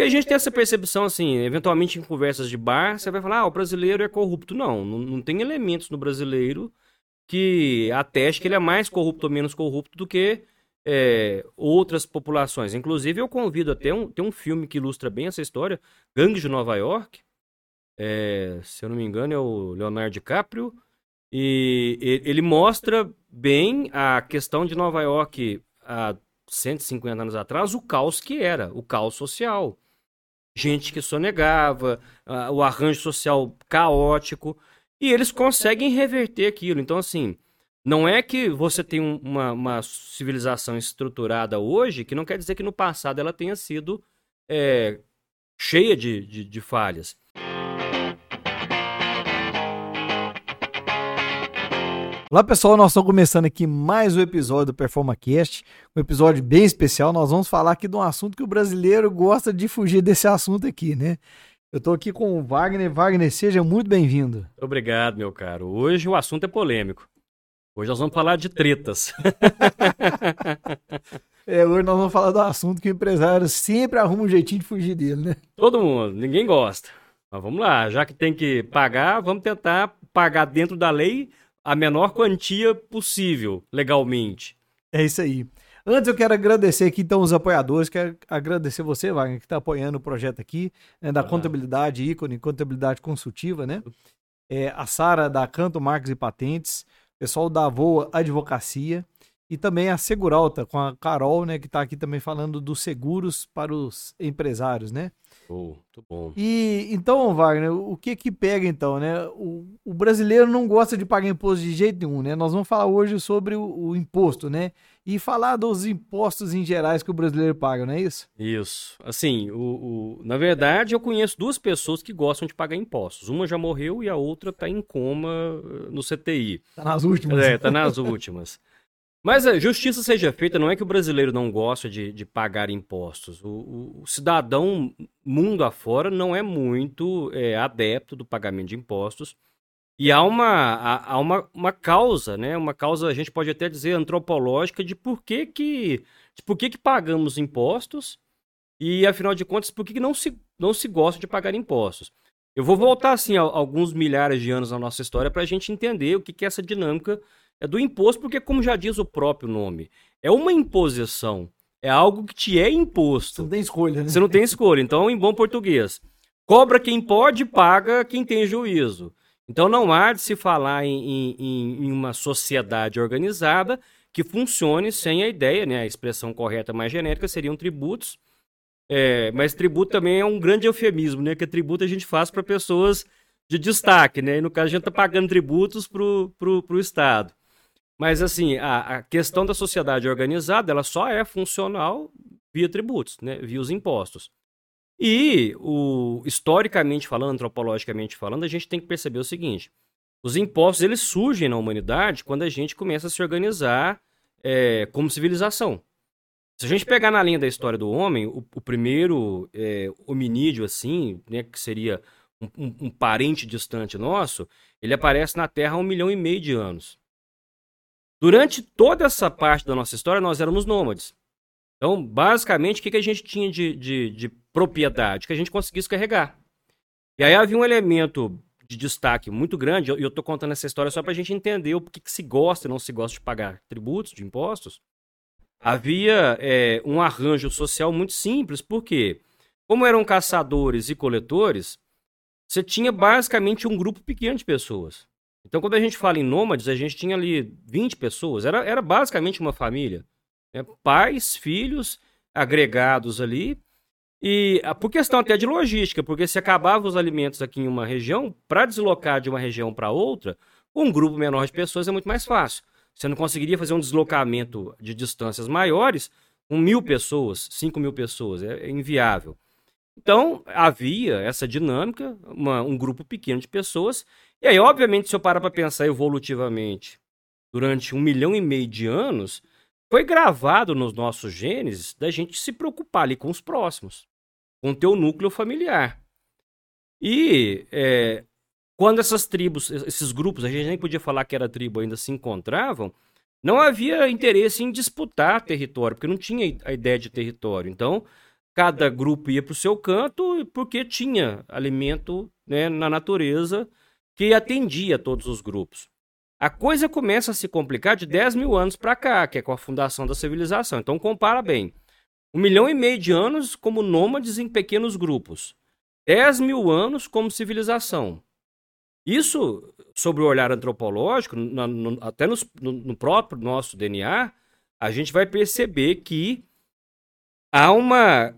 Porque a gente tem essa percepção, assim, eventualmente em conversas de bar, você vai falar, ah, o brasileiro é corrupto. Não, não tem elementos no brasileiro que ateste que ele é mais corrupto ou menos corrupto do que outras populações. Inclusive, eu convido até tem um filme que ilustra bem essa história, Gangue de Nova York, se eu não me engano é o Leonardo DiCaprio, e ele mostra bem a questão de Nova York há 150 anos atrás, o caos que era, o caos social. Gente que sonegava, o arranjo social caótico, e eles conseguem reverter aquilo. Então, assim, não é que você tem uma civilização estruturada hoje, que não quer dizer que no passado ela tenha sido cheia de falhas. Olá pessoal, nós estamos começando aqui mais um episódio do PerformaCast, um episódio bem especial. Nós vamos falar aqui de um assunto que o brasileiro gosta de fugir desse assunto aqui, né? Eu estou aqui com o Wagner. Wagner, seja muito bem-vindo. Obrigado, meu caro. Hoje o assunto é polêmico. Hoje nós vamos falar de tretas. Hoje nós vamos falar de um assunto que o empresário sempre arruma um jeitinho de fugir dele, né? Todo mundo, ninguém gosta. Mas vamos lá, já que tem que pagar, vamos tentar pagar dentro da lei a menor quantia possível, legalmente. É isso aí. Antes eu quero agradecer aqui então os apoiadores, quero agradecer você, Wagner, que está apoiando o projeto aqui, né, da Contabilidade Ícone, Contabilidade Consultiva, né? A Sara da Canto Marques e Patentes, o pessoal da Voa Advocacia e também a Seguralta, com a Carol, né, que está aqui também falando dos seguros para os empresários, né? Oh, muito bom. E então, Wagner, o que pega então, né? O brasileiro não gosta de pagar imposto de jeito nenhum, né? Nós vamos falar hoje sobre o imposto, né? E falar dos impostos em gerais que o brasileiro paga, não é isso? Isso. Assim, na verdade, eu conheço duas pessoas que gostam de pagar impostos. Uma já morreu e a outra está em coma no CTI. Está nas últimas. Está nas últimas. Mas a justiça seja feita, não é que o brasileiro não gosta de pagar impostos. O cidadão mundo afora não é muito adepto do pagamento de impostos. E há uma causa, né? Uma causa, a gente pode até dizer, antropológica, de por que pagamos impostos e, afinal de contas, por que não se gosta de pagar impostos. Eu vou voltar, assim, alguns milhares de anos na nossa história para a gente entender o que é essa dinâmica do imposto, porque, como já diz o próprio nome, é uma imposição, é algo que te é imposto. Você não tem escolha, né? Você não tem escolha. Então, em bom português, cobra quem pode, paga quem tem juízo. Então, não há de se falar em uma sociedade organizada que funcione sem a ideia, né? A expressão correta mais genérica seriam tributos, mas tributo também é um grande eufemismo, né? Que tributo a gente faz para pessoas de destaque, né? E, no caso, a gente está pagando tributos pro Estado. Mas, assim, a questão da sociedade organizada, ela só é funcional via tributos, né? Via os impostos. E, historicamente falando, antropologicamente falando, a gente tem que perceber o seguinte: os impostos, eles surgem na humanidade quando a gente começa a se organizar como civilização. Se a gente pegar na linha da história do homem, o primeiro hominídeo, assim, né, que seria um parente distante nosso, ele aparece na Terra há 1,5 milhão de anos. Durante toda essa parte da nossa história, nós éramos nômades. Então, basicamente, o que a gente tinha de propriedade? Que a gente conseguisse carregar. E aí havia um elemento de destaque muito grande, e eu estou contando essa história só para a gente entender o que se gosta e não se gosta de pagar tributos, de impostos. Havia um arranjo social muito simples, porque, como eram caçadores e coletores, você tinha basicamente um grupo pequeno de pessoas. Então, quando a gente fala em nômades, a gente tinha ali 20 pessoas. Era basicamente uma família, né? Pais, filhos, agregados ali. E por questão até de logística, porque se acabava os alimentos aqui em uma região, para deslocar de uma região para outra, um grupo menor de pessoas é muito mais fácil. Você não conseguiria fazer um deslocamento de distâncias maiores com 1.000 pessoas, 5.000 pessoas. É inviável. Então, havia essa dinâmica, um grupo pequeno de pessoas. E aí, obviamente, se eu parar para pensar evolutivamente, durante 1,5 milhão de anos, foi gravado nos nossos genes da gente se preocupar ali com os próximos, com o teu núcleo familiar. E quando essas tribos, esses grupos, a gente nem podia falar que era tribo ainda, se encontravam, não havia interesse em disputar território, porque não tinha a ideia de território. Então, cada grupo ia para o seu canto, porque tinha alimento, né, na natureza que atendia todos os grupos. A coisa começa a se complicar de 10 mil anos para cá, que é com a fundação da civilização. Então, compara bem. 1,5 milhão de anos como nômades em pequenos grupos. 10 mil anos como civilização. Isso, sobre o olhar antropológico, até no próprio nosso DNA, a gente vai perceber que há uma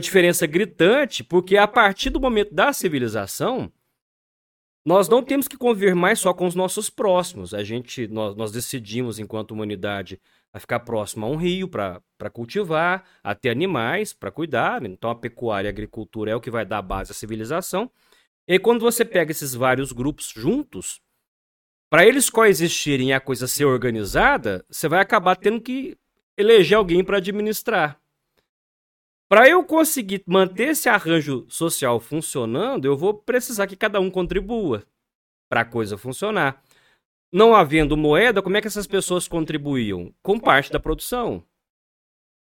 diferença gritante, porque a partir do momento da civilização, nós não temos que conviver mais só com os nossos próximos. Nós decidimos, enquanto humanidade, a ficar próximo a um rio para cultivar, a ter animais para cuidar. Então, a pecuária e a agricultura é o que vai dar base à civilização. E quando você pega esses vários grupos juntos, para eles coexistirem e a coisa ser organizada, você vai acabar tendo que eleger alguém para administrar. Para eu conseguir manter esse arranjo social funcionando, eu vou precisar que cada um contribua para a coisa funcionar. Não havendo moeda, como é que essas pessoas contribuíam? Com parte da produção.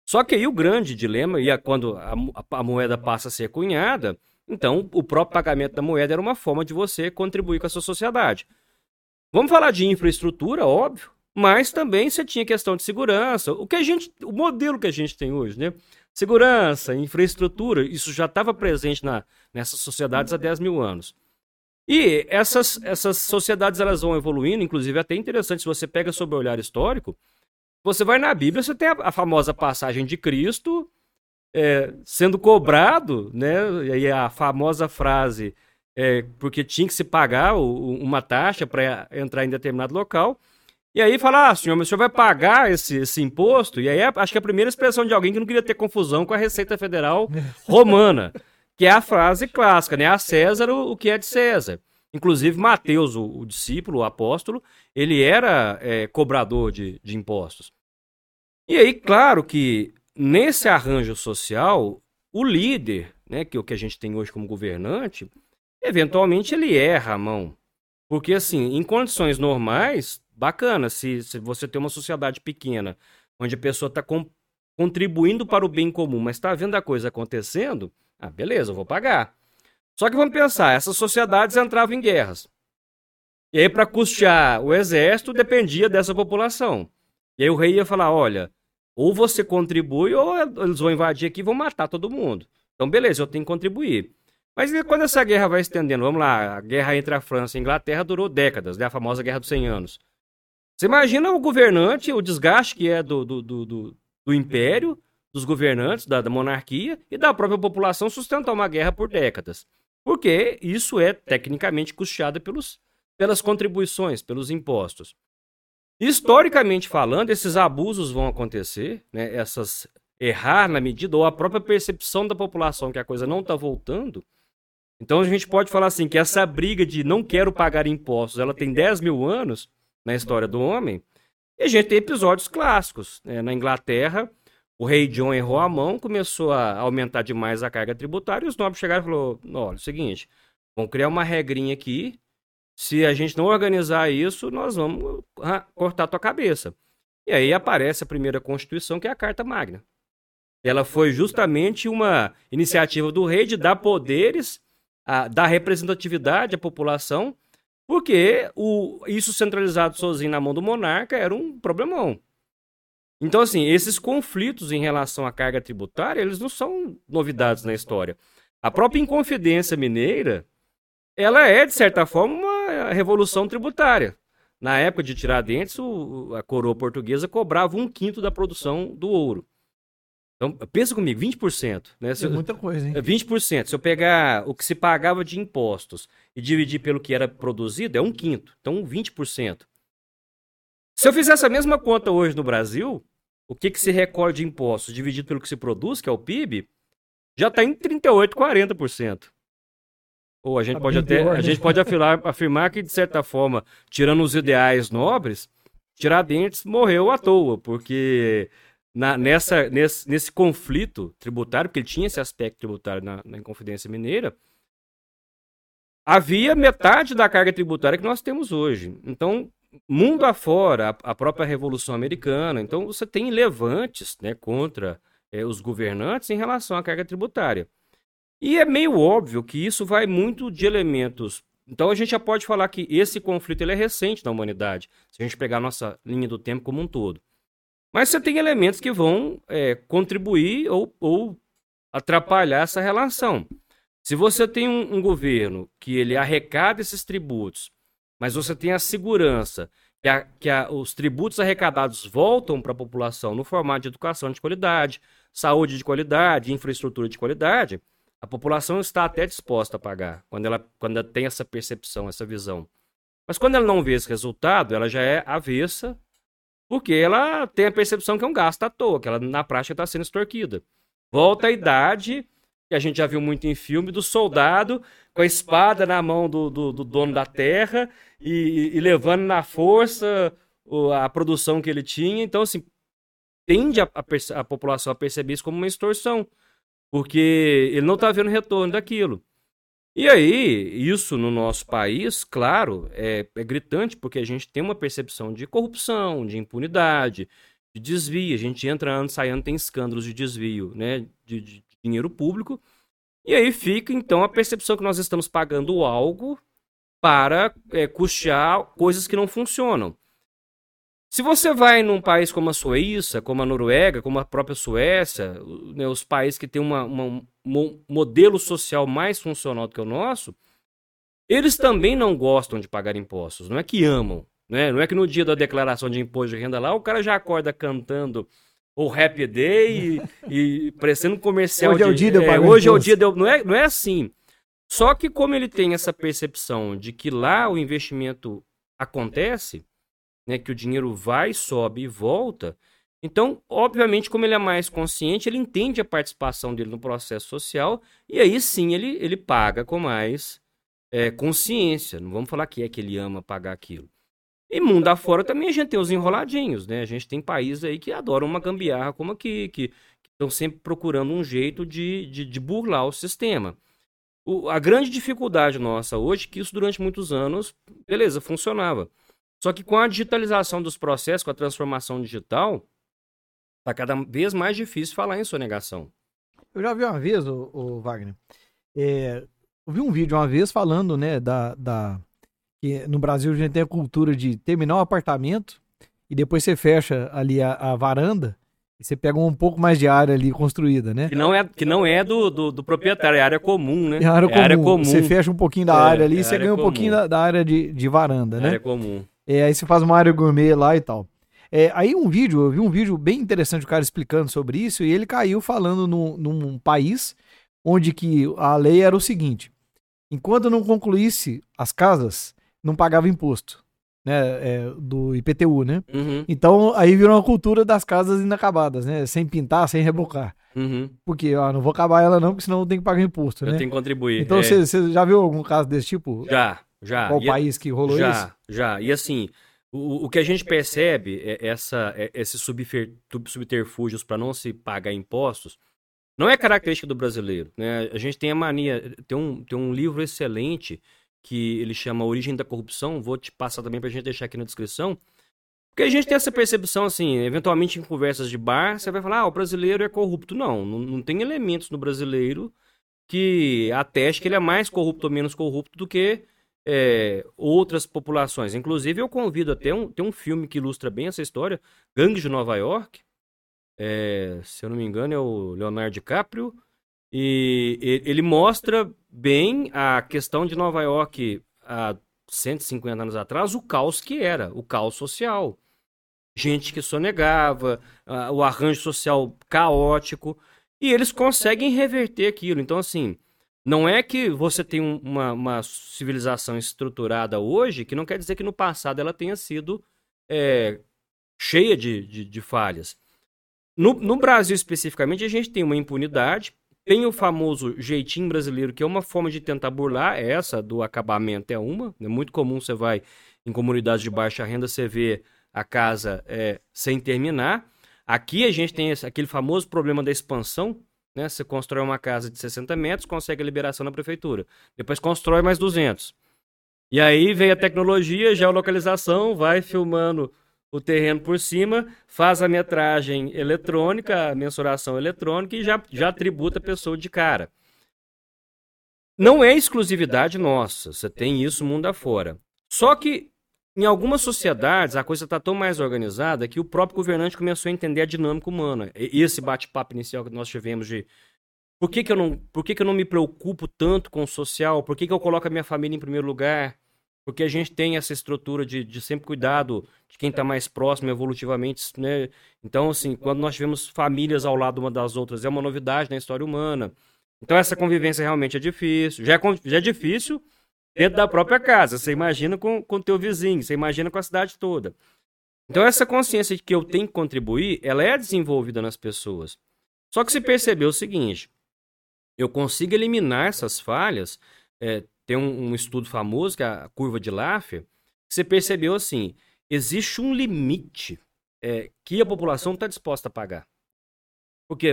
Só que aí o grande dilema, quando a moeda passa a ser cunhada, então o próprio pagamento da moeda era uma forma de você contribuir com a sua sociedade. Vamos falar de infraestrutura, óbvio, mas também você tinha questão de segurança. O modelo que a gente tem hoje, né? Segurança, infraestrutura, isso já estava presente nessas sociedades há 10 mil anos. E essas sociedades, elas vão evoluindo, inclusive é até interessante, se você pega sob o olhar histórico, você vai na Bíblia, você tem a famosa passagem de Cristo sendo cobrado, né? E aí a famosa frase, porque tinha que se pagar uma taxa para entrar em determinado local. E aí fala, senhor, mas o senhor vai pagar esse imposto? E aí acho que é a primeira expressão de alguém que não queria ter confusão com a Receita Federal romana, que é a frase clássica, né? A César o que é de César. Inclusive, Mateus, o discípulo, o apóstolo, ele era cobrador de impostos. E aí, claro que nesse arranjo social, o líder, né, que é o que a gente tem hoje como governante, eventualmente ele erra a mão. Porque, assim, em condições normais, bacana, se você tem uma sociedade pequena, onde a pessoa está contribuindo para o bem comum, mas está vendo a coisa acontecendo, beleza, eu vou pagar. Só que vamos pensar, essas sociedades entravam em guerras. E aí, para custear o exército, dependia dessa população. E aí o rei ia falar, olha, ou você contribui, ou eles vão invadir aqui e vão matar todo mundo. Então, beleza, eu tenho que contribuir. Mas quando essa guerra vai estendendo, vamos lá, a guerra entre a França e a Inglaterra durou décadas, né? A famosa Guerra dos 100 Anos. Você imagina o governante, o desgaste que é do império, dos governantes, da monarquia e da própria população sustentar uma guerra por décadas. Porque isso é tecnicamente custeado pelas contribuições, pelos impostos. Historicamente falando, esses abusos vão acontecer, né? Errar na medida ou a própria percepção da população que a coisa não está voltando. Então a gente pode falar assim, que essa briga de não quero pagar impostos, ela tem 10 mil anos na história do homem, e a gente tem episódios clássicos. Na Inglaterra, o rei John errou a mão, começou a aumentar demais a carga tributária, e os nobres chegaram e falaram, olha, é o seguinte, vamos criar uma regrinha aqui, se a gente não organizar isso, nós vamos cortar a tua cabeça. E aí aparece a primeira Constituição, que é a Carta Magna. Ela foi justamente uma iniciativa do rei de dar poderes, dar representatividade à população, porque isso centralizado sozinho na mão do monarca era um problemão. Então, assim, esses conflitos em relação à carga tributária, eles não são novidades na história. A própria Inconfidência Mineira, ela é, de certa forma, uma revolução tributária. Na época de Tiradentes, a coroa portuguesa cobrava 1/5 da produção do ouro. Então, pensa comigo, 20%. Né? É muita coisa, hein? 20%. Se eu pegar o que se pagava de impostos e dividir pelo que era produzido, é 1/5. Então, 20%. Se eu fizer essa mesma conta hoje no Brasil, o que se recolhe de impostos dividido pelo que se produz, que é o PIB, já está em 38%, 40%. Ou a gente pode afirmar que, de certa forma, tirando os ideais nobres, Tiradentes morreu à toa, porque nesse conflito tributário, porque ele tinha esse aspecto tributário na Inconfidência Mineira, havia metade da carga tributária que nós temos hoje. Então, mundo afora, a própria Revolução Americana, então você tem levantes, né, contra os governantes em relação à carga tributária. E é meio óbvio que isso vai muito de elementos. Então a gente já pode falar que esse conflito ele é recente na humanidade, se a gente pegar a nossa linha do tempo como um todo. Mas você tem elementos que vão contribuir ou atrapalhar essa relação. Se você tem um governo que ele arrecada esses tributos, mas você tem a segurança que os tributos arrecadados voltam para a população no formato de educação de qualidade, saúde de qualidade, infraestrutura de qualidade, a população está até disposta a pagar, quando ela tem essa percepção, essa visão. Mas quando ela não vê esse resultado, ela já é avessa, porque ela tem a percepção que é um gasto à toa, que ela na prática está sendo extorquida. Volta à idade, que a gente já viu muito em filme, do soldado com a espada na mão do dono da terra e levando na força a produção que ele tinha. Então, assim, tende a população a perceber isso como uma extorsão, porque ele não está vendo retorno daquilo. E aí, isso no nosso país, claro, é gritante, porque a gente tem uma percepção de corrupção, de impunidade, de desvio. A gente entra ano, sai ano, tem escândalos de desvio, né, de dinheiro público. E aí fica, então, a percepção que nós estamos pagando algo para custear coisas que não funcionam. Se você vai num país como a Suíça, como a Noruega, como a própria Suécia, né, os países que têm um modelo social mais funcional do que o nosso, eles também não gostam de pagar impostos, não é que amam, né? Não é que no dia da declaração de imposto de renda lá, o cara já acorda cantando o Happy Day e parecendo um comercial. Hoje é o dia de eu pagar imposto. Hoje é o dia de eu... Não é assim. Só que como ele tem essa percepção de que lá o investimento acontece, né, que o dinheiro vai, sobe e volta, então, obviamente, como ele é mais consciente, ele entende a participação dele no processo social e aí sim ele paga com mais consciência. Não vamos falar que ele ama pagar aquilo. E mundo afora também a gente tem os enroladinhos, né? A gente tem países aí que adoram uma gambiarra como aqui, que estão sempre procurando um jeito de burlar o sistema. A grande dificuldade nossa hoje é que isso durante muitos anos, beleza, funcionava. Só que com a digitalização dos processos, com a transformação digital, está cada vez mais difícil falar em sonegação. Eu já vi uma vez, o Wagner, eu vi um vídeo uma vez falando, né, que no Brasil a gente tem a cultura de terminar um apartamento e depois você fecha ali a varanda e você pega um pouco mais de área ali construída, né? Que não é do proprietário, é área comum, né? É área comum. Você fecha um pouquinho da área ali e você ganha um pouquinho da área de varanda, né? É área comum. Aí você faz uma área gourmet lá e tal. Aí eu vi um vídeo bem interessante, o cara explicando sobre isso, e ele caiu falando num país onde que a lei era o seguinte: enquanto não concluísse as casas, não pagava imposto, né, do IPTU, né? Uhum. Então aí virou uma cultura das casas inacabadas, né? Sem pintar, sem rebocar. Uhum. Porque, não vou acabar ela não, porque senão eu tenho que pagar imposto, né? Eu tenho que contribuir. Então você já viu algum caso desse tipo? Já. Qual país que rolou isso? Já. E assim, o que a gente percebe é esses subterfúgios para não se pagar impostos não é característica do brasileiro, né? A gente tem a mania, tem um livro excelente que ele chama Origem da Corrupção, vou te passar também para a gente deixar aqui na descrição, porque a gente tem essa percepção assim, eventualmente em conversas de bar, você vai falar, o brasileiro é corrupto. Não tem elementos no brasileiro que ateste que ele é mais corrupto ou menos corrupto do que outras populações. Inclusive, eu convido até tem um filme que ilustra bem essa história, Gangue de Nova York, se eu não me engano é o Leonardo DiCaprio, e ele mostra bem a questão de Nova York há 150 anos atrás, o caos que era, o caos social. Gente que sonegava, o arranjo social caótico, e eles conseguem reverter aquilo. Então, assim, não é que você tem uma civilização estruturada hoje, que não quer dizer que no passado ela tenha sido cheia de falhas. No Brasil, especificamente, a gente tem uma impunidade, tem o famoso jeitinho brasileiro, que é uma forma de tentar burlar, essa do acabamento é muito comum, você vai em comunidades de baixa renda, você vê a casa sem terminar. Aqui a gente tem aquele famoso problema da expansão, né? Você constrói uma casa de 60 metros, consegue a liberação da prefeitura. Depois constrói mais 200. E aí vem a tecnologia, geolocalização, vai filmando o terreno por cima, faz a metragem eletrônica, a mensuração eletrônica e já tributa a pessoa de cara. Não é exclusividade nossa, você tem isso mundo afora. Só que em algumas sociedades a coisa está tão mais organizada que o próprio governante começou a entender a dinâmica humana. Esse bate-papo inicial que nós tivemos de por que eu não me preocupo tanto com o social, por que, que eu coloco a minha família em primeiro lugar, porque a gente tem essa estrutura de sempre cuidado de quem está mais próximo evolutivamente, né? Então, assim, quando nós tivemos famílias ao lado uma das outras, é uma novidade na história humana. Então, essa convivência realmente é difícil. Já é difícil dentro da própria casa. Você imagina com o teu vizinho, você imagina com a cidade toda. Então, essa consciência de que eu tenho que contribuir, ela é desenvolvida nas pessoas. Só que se percebeu o seguinte, eu consigo eliminar essas falhas. Tem um estudo famoso, que é a curva de Laffer, você percebeu assim, existe um limite que a população está disposta a pagar. Porque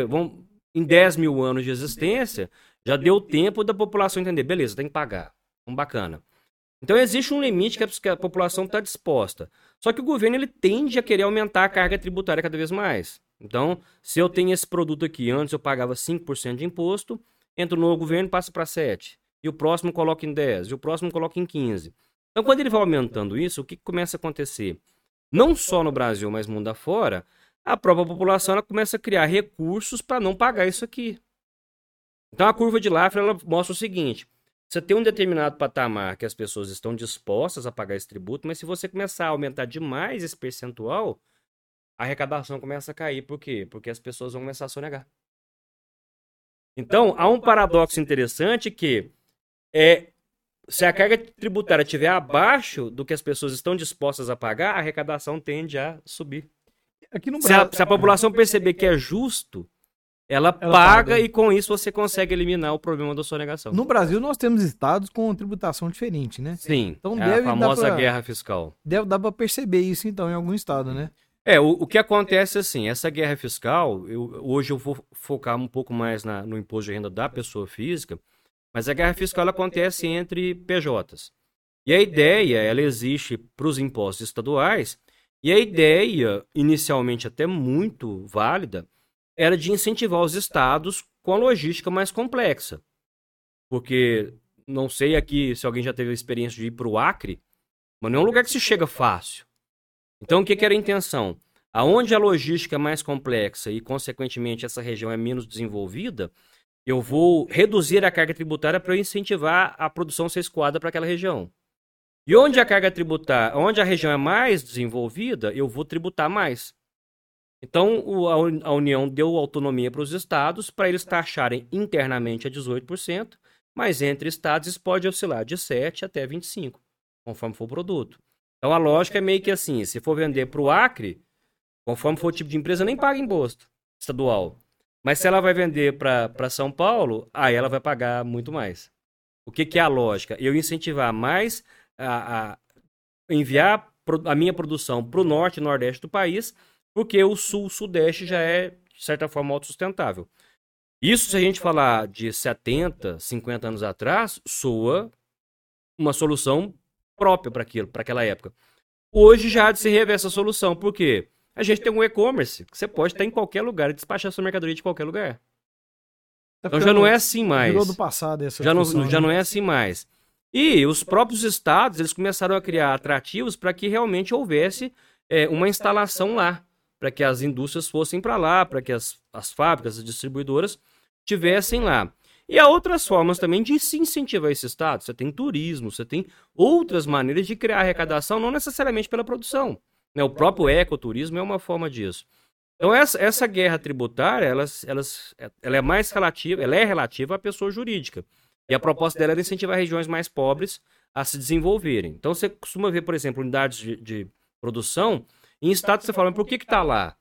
em 10 mil anos de existência, já deu tempo da população entender, beleza, tem que pagar, bacana. Então existe um limite que a população está disposta. Só que o governo ele tende a querer aumentar a carga tributária cada vez mais. Então, se eu tenho esse produto aqui, antes eu pagava 5% de imposto, entro no governo, passa para 7%. E o próximo coloca em 10%, e o próximo coloca em 15%. Então, quando ele vai aumentando isso, o que começa a acontecer? Não só no Brasil, mas mundo afora, a própria população ela começa a criar recursos para não pagar isso aqui. Então, a curva de Laffer ela mostra o seguinte, você tem um determinado patamar que as pessoas estão dispostas a pagar esse tributo, mas se você começar a aumentar demais esse percentual, a arrecadação começa a cair. Por quê? Porque as pessoas vão começar a sonegar. Então, há um paradoxo interessante que se a carga tributária estiver abaixo do que as pessoas estão dispostas a pagar, a arrecadação tende a subir. Aqui no Brasil, se a população perceber que é justo, ela paga e com isso você consegue eliminar o problema da sonegação. No Brasil nós temos estados com tributação diferente, né? Sim, então, a famosa guerra fiscal. Deve dar para perceber isso então em algum estado, né? O que acontece assim, essa guerra fiscal, hoje eu vou focar um pouco mais no imposto de renda da pessoa física, mas a guerra fiscal ela acontece entre PJs. E a ideia, ela existe para os impostos estaduais, e a ideia, inicialmente até muito válida, era de incentivar os estados com a logística mais complexa. Porque, não sei aqui se alguém já teve a experiência de ir para o Acre, mas não é um lugar que se chega fácil. Então, o que era a intenção? Aonde a logística é mais complexa e, consequentemente, essa região é menos desenvolvida, eu vou reduzir a carga tributária para incentivar a produção ser escoada para aquela região. E onde a carga tributária, onde a região é mais desenvolvida, eu vou tributar mais. Então, a União deu autonomia para os estados para eles taxarem internamente a 18%, mas entre estados isso pode oscilar de 7% até 25%, conforme for o produto. Então, a lógica é meio que assim, se for vender para o Acre, conforme for o tipo de empresa, nem paga imposto estadual. Mas se ela vai vender para São Paulo, aí ela vai pagar muito mais. O que é a lógica? Eu incentivar mais a enviar a minha produção para o norte e nordeste do país, porque o sul e sudeste já é, de certa forma, autossustentável. Isso, se a gente falar de 70, 50 anos atrás, soa uma solução própria para aquela época. Hoje já há de se rever essa solução. Por quê? A gente tem um e-commerce, que você pode estar em qualquer lugar e despachar sua mercadoria de qualquer lugar. Então já não é assim mais. Virou do passado essa discussão, já não é assim mais. E os próprios estados, eles começaram a criar atrativos para que realmente houvesse uma instalação lá, para que as indústrias fossem para lá, para que as fábricas, as distribuidoras tivessem lá. E há outras formas também de se incentivar esse estado. Você tem turismo, você tem outras maneiras de criar arrecadação, não necessariamente pela produção. O próprio ecoturismo é uma forma disso. Então, essa guerra tributária, ela é mais relativa, ela é relativa à pessoa jurídica. E a proposta dela era incentivar regiões mais pobres a se desenvolverem. Então, você costuma ver, por exemplo, unidades de produção, em estados você fala, mas por que está lá?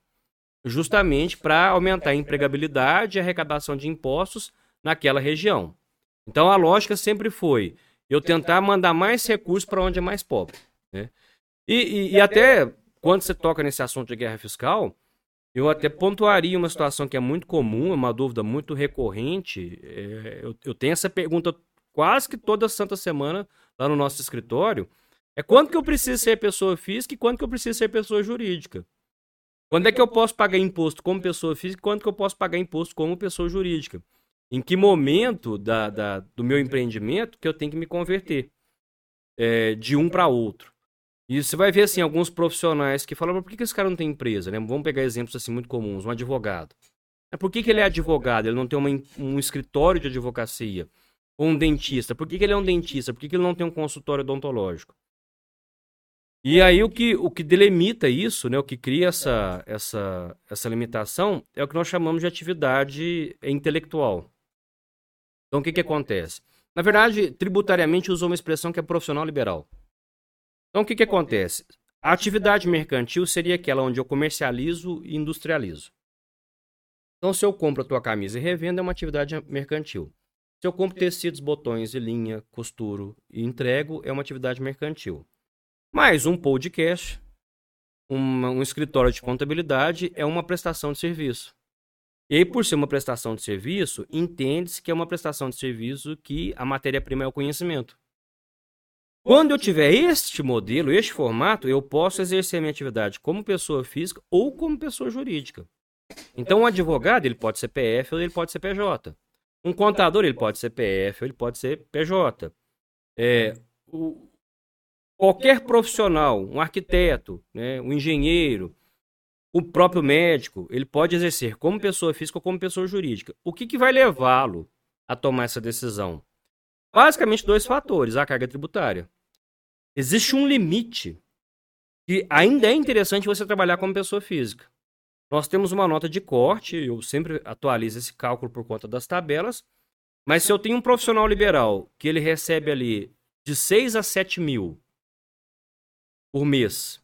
Justamente para aumentar a empregabilidade e a arrecadação de impostos naquela região. Então, a lógica sempre foi eu tentar mandar mais recursos para onde é mais pobre, né? E até quando você toca nesse assunto de guerra fiscal, eu até pontuaria uma situação que é muito comum, é uma dúvida muito recorrente. Eu tenho essa pergunta quase que toda santa semana lá no nosso escritório. É quanto que eu preciso ser pessoa física e quanto que eu preciso ser pessoa jurídica. Quando é que eu posso pagar imposto como pessoa física e quanto que eu posso pagar imposto como pessoa jurídica. Em que momento do meu empreendimento que eu tenho que me converter de um para outro. E você vai ver assim, alguns profissionais que falam, mas por que esse cara não tem empresa? Né? Vamos pegar exemplos assim, muito comuns, um advogado. Por que ele é advogado? Ele não tem um escritório de advocacia. Ou um dentista. Por que ele é um dentista? Por que ele não tem um consultório odontológico? E aí o que delimita isso, né, o que cria essa limitação, é o que nós chamamos de atividade intelectual. Então o que acontece? Na verdade, tributariamente usa uma expressão que é profissional liberal. Então o que acontece? A atividade mercantil seria aquela onde eu comercializo e industrializo. Então se eu compro a tua camisa e revendo, é uma atividade mercantil. Se eu compro tecidos, botões e linha, costuro e entrego, é uma atividade mercantil. Mas um podcast, um escritório de contabilidade, é uma prestação de serviço. E aí, por ser uma prestação de serviço, entende-se que é uma prestação de serviço que a matéria-prima é o conhecimento. Quando eu tiver este modelo, este formato, eu posso exercer minha atividade como pessoa física ou como pessoa jurídica. Então, um advogado, ele pode ser PF ou ele pode ser PJ. Um contador, ele pode ser PF, ele pode ser PJ. Qualquer profissional, um arquiteto, né, um engenheiro, o próprio médico, ele pode exercer como pessoa física ou como pessoa jurídica. O que vai levá-lo a tomar essa decisão? Basicamente, dois fatores. A carga tributária. Existe um limite que ainda é interessante você trabalhar como pessoa física. Nós temos uma nota de corte, eu sempre atualizo esse cálculo por conta das tabelas, mas se eu tenho um profissional liberal que ele recebe ali de 6 a 7 mil por mês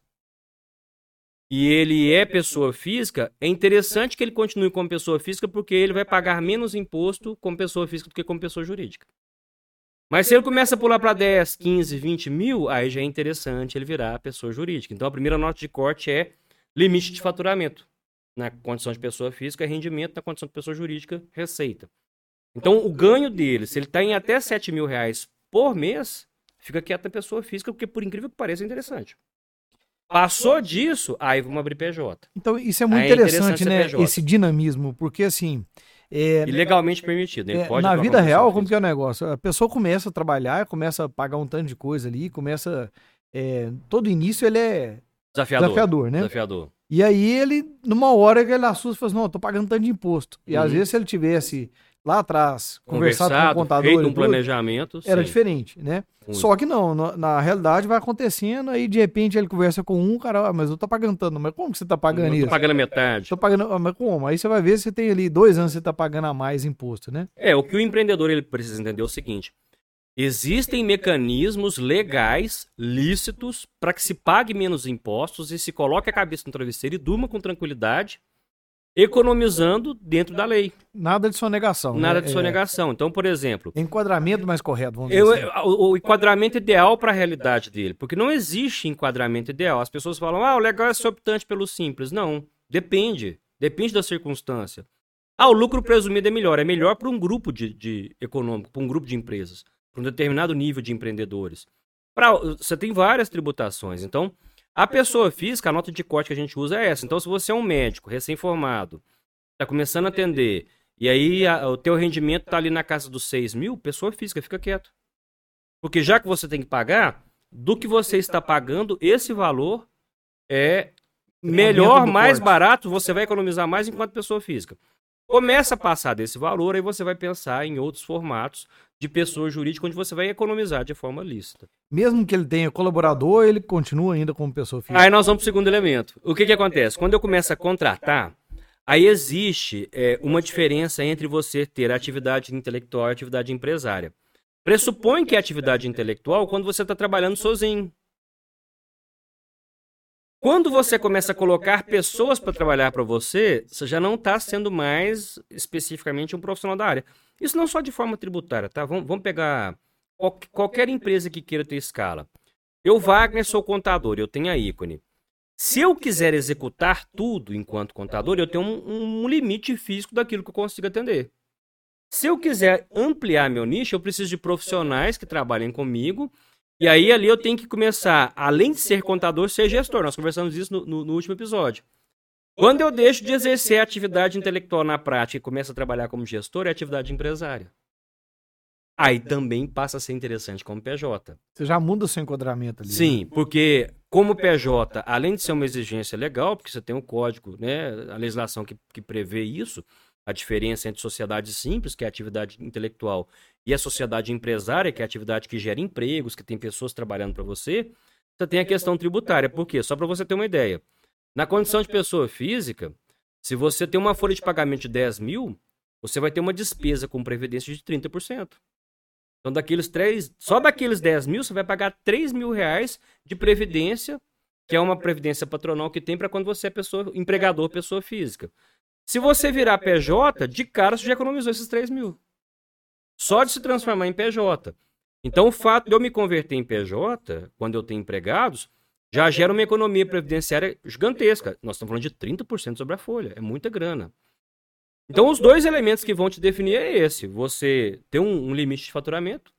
e ele é pessoa física, é interessante que ele continue como pessoa física porque ele vai pagar menos imposto como pessoa física do que como pessoa jurídica. Mas se ele começa a pular para 10, 15, 20 mil, aí já é interessante ele virar pessoa jurídica. Então a primeira nota de corte é limite de faturamento. Na condição de pessoa física, rendimento; na condição de pessoa jurídica, receita. Então, o ganho dele, se ele está em até 7 mil reais por mês, fica quieto na pessoa física, porque, por incrível que pareça, é interessante. Passou disso, aí vamos abrir PJ. Então, isso é muito interessante, né? PJ. Esse dinamismo, porque assim... E legalmente permitido. Ele pode na vida real, como que é o negócio? A pessoa começa a trabalhar, começa a pagar um tanto de coisa ali, começa... todo início ele é desafiador, né? Desafiador. E aí ele, numa hora que ele assusta, fala assim, não, eu tô pagando tanto de imposto. E às vezes se ele tivesse lá atrás conversado com o contador, feito um planejamento, era diferente, né? Muito. Só que não, na realidade vai acontecendo, aí de repente ele conversa com um, cara, mas eu tô pagando tanto, mas como que você tá pagando isso? Eu tô pagando metade. Tô pagando, mas como? Aí você vai ver se você tem ali 2 anos que você tá pagando a mais imposto, né? O que o empreendedor ele precisa entender é o seguinte, existem mecanismos legais, lícitos, para que se pague menos impostos e se coloque a cabeça no travesseiro e durma com tranquilidade, economizando dentro da lei. Nada de sonegação. Nada de sonegação. Então, por exemplo... Enquadramento mais correto, vamos dizer assim. O enquadramento ideal para a realidade dele, porque não existe enquadramento ideal. As pessoas falam, o legal é ser optante pelo simples. Não, depende. Depende da circunstância. O lucro presumido é melhor. É melhor para um grupo de econômico, para um grupo de empresas, para um determinado nível de empreendedores. Você tem várias tributações. Então, a pessoa física, a nota de corte que a gente usa é essa. Então, se você é um médico recém-formado, está começando a atender, e aí o teu rendimento está ali na casa dos 6 mil, pessoa física, fica quieto. Porque já que você tem que pagar, do que você está pagando, esse valor é melhor, mais barato, você vai economizar mais enquanto pessoa física. Começa a passar desse valor, aí você vai pensar em outros formatos de pessoa jurídica, onde você vai economizar de forma lícita. Mesmo que ele tenha colaborador, ele continua ainda como pessoa física. Aí nós vamos para o segundo elemento. O que acontece? Quando eu começo a contratar, aí existe uma diferença entre você ter atividade intelectual e atividade empresária. Pressupõe que é atividade intelectual quando você está trabalhando sozinho. Quando você começa a colocar pessoas para trabalhar para você, você já não está sendo mais especificamente um profissional da área. Isso não só de forma tributária, tá? Vamos pegar qualquer empresa que queira ter escala. Eu, Wagner, sou contador, eu tenho a Ícone. Se eu quiser executar tudo enquanto contador, eu tenho um limite físico daquilo que eu consigo atender. Se eu quiser ampliar meu nicho, eu preciso de profissionais que trabalhem comigo E aí ali eu tenho que começar, além de ser contador, ser gestor. Nós conversamos isso no último episódio. Quando eu deixo de exercer a atividade intelectual na prática e começo a trabalhar como gestor, é atividade empresária. Aí também passa a ser interessante como PJ. Você já muda o seu enquadramento ali. Sim, né? Porque como PJ, além de ser uma exigência legal, porque você tem um código, né, a legislação que prevê isso, a diferença entre sociedade simples, que é a atividade intelectual, e a sociedade empresária, que é a atividade que gera empregos, que tem pessoas trabalhando para você, você tem a questão tributária. Por quê? Só para você ter uma ideia. Na condição de pessoa física, se você tem uma folha de pagamento de 10 mil, você vai ter uma despesa com previdência de 30%. Então, só daqueles 10 mil, você vai pagar 3 mil reais de previdência, que é uma previdência patronal que tem para quando você é empregador, pessoa física. Se você virar PJ, de cara você já economizou esses 3 mil. Só de se transformar em PJ. Então, o fato de eu me converter em PJ, quando eu tenho empregados, já gera uma economia previdenciária gigantesca. Nós estamos falando de 30% sobre a folha, é muita grana. Então, os dois elementos que vão te definir é esse. Você ter um limite de faturamento,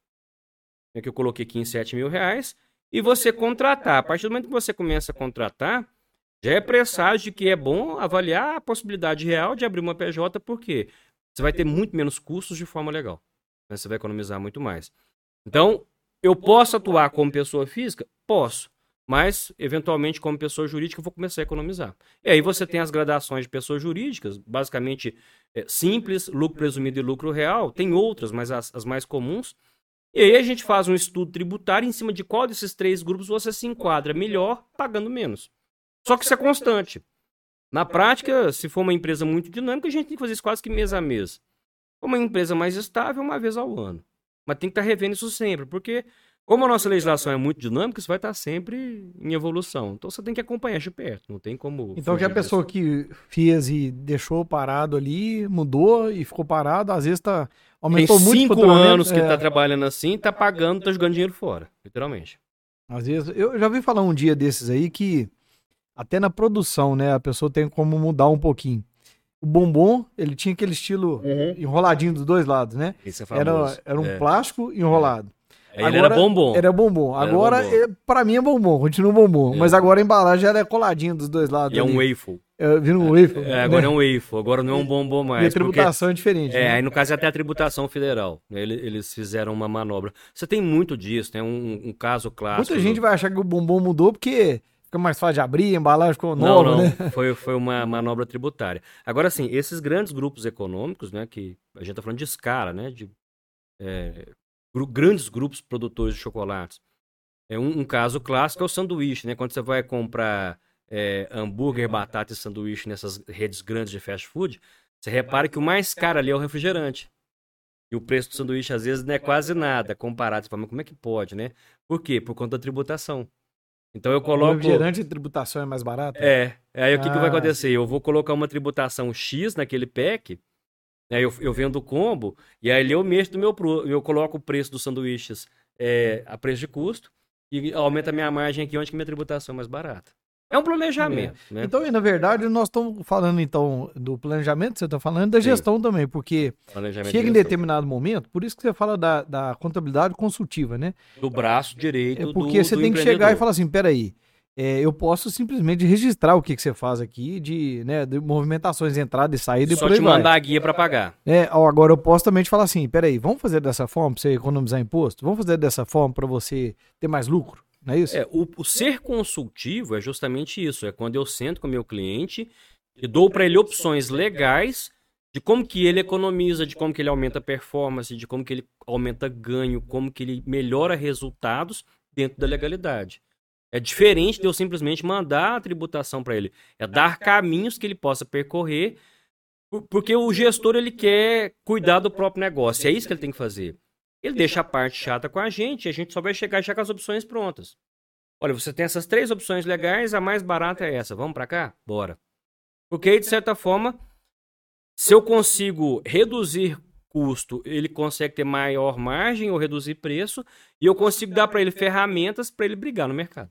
né, que eu coloquei aqui em 7 mil reais, e você contratar. A partir do momento que você começa a contratar, já é presságio de que é bom avaliar a possibilidade real de abrir uma PJ, porque você vai ter muito menos custos de forma legal. Né? Você vai economizar muito mais. Então, eu posso atuar como pessoa física? Posso. Mas, eventualmente, como pessoa jurídica, eu vou começar a economizar. E aí você tem as gradações de pessoas jurídicas, basicamente simples, lucro presumido e lucro real. Tem outras, mas as mais comuns. E aí a gente faz um estudo tributário em cima de qual desses três grupos você se enquadra melhor, pagando menos. Só que isso é constante. Na prática, se for uma empresa muito dinâmica, a gente tem que fazer isso quase que mês a mês. Uma empresa mais estável, uma vez ao ano. Mas tem que estar revendo isso sempre, porque... Como a nossa legislação é muito dinâmica, isso vai estar sempre em evolução. Então você tem que acompanhar de perto, não tem como... Então que a pessoa que fez e deixou parado ali, mudou e ficou parado, às vezes aumentou muito... Tem 5 anos que está trabalhando assim, está pagando, está jogando dinheiro fora, literalmente. Às vezes, eu já vi falar um dia desses aí que até na produção, né, a pessoa tem como mudar um pouquinho. O bombom, ele tinha aquele estilo enroladinho dos dois lados, né? Isso é famoso. Era um plástico enrolado. Agora, ele era bombom. Era bombom. Agora, pra mim, é bombom. Continua bombom. É. Mas agora a embalagem ela é coladinha dos dois lados. E ali. É um waffle. Vira um waffle. Agora é um waffle. Agora não é um bombom mais. E a tributação é diferente. Né? Aí no caso é até a tributação federal. Eles fizeram uma manobra. Você tem muito disso. Tem um caso clássico. Muita gente vai achar que o bombom mudou porque fica mais fácil de abrir, a embalagem ficou nova. Não, né? Foi uma manobra tributária. Agora, assim, esses grandes grupos econômicos, né, que a gente tá falando de escala, né, grandes grupos produtores de chocolates. Um caso clássico é o sanduíche, né? Quando você vai comprar hambúrguer, batata e sanduíche nessas redes grandes de fast food, você repara que o mais caro ali é o refrigerante. E o preço do sanduíche, às vezes, não é quase nada comparado. Você fala, mas como é que pode, né? Por quê? Por conta da tributação. Então eu coloco... O refrigerante de tributação é mais barato? Aí o que vai acontecer? Eu vou colocar uma tributação X naquele pack... Eu vendo o combo e aí eu mexo no eu coloco o preço dos sanduíches a preço de custo e aumenta a minha margem aqui onde que minha tributação é mais barata. É um planejamento. Né? Então, na verdade, nós estamos falando então do planejamento, você está falando da gestão também, porque chega em determinado momento, por isso que você fala da contabilidade consultiva, né? Do braço direito porque você tem que chegar e falar assim, peraí, eu posso simplesmente registrar o que você faz aqui de movimentações, entrada e saída e por aí vai. Só te mandar a guia para pagar. Agora eu posso também te falar assim, peraí, vamos fazer dessa forma para você economizar imposto? Vamos fazer dessa forma para você ter mais lucro? Não é isso? O ser consultivo é justamente isso, é quando eu sento com o meu cliente e dou para ele opções legais de como que ele economiza, de como que ele aumenta a performance, de como que ele aumenta ganho, como que ele melhora resultados dentro da legalidade. É diferente de eu simplesmente mandar a tributação para ele. É dar caminhos que ele possa percorrer, porque o gestor ele quer cuidar do próprio negócio. É isso que ele tem que fazer. Ele deixa a parte chata com a gente e a gente só vai chegar já com as opções prontas. Olha, você tem essas 3 opções legais, a mais barata é essa. Vamos para cá? Bora. Porque aí, de certa forma, se eu consigo reduzir custo, ele consegue ter maior margem ou reduzir preço e eu consigo dar para ele ferramentas para ele brigar no mercado.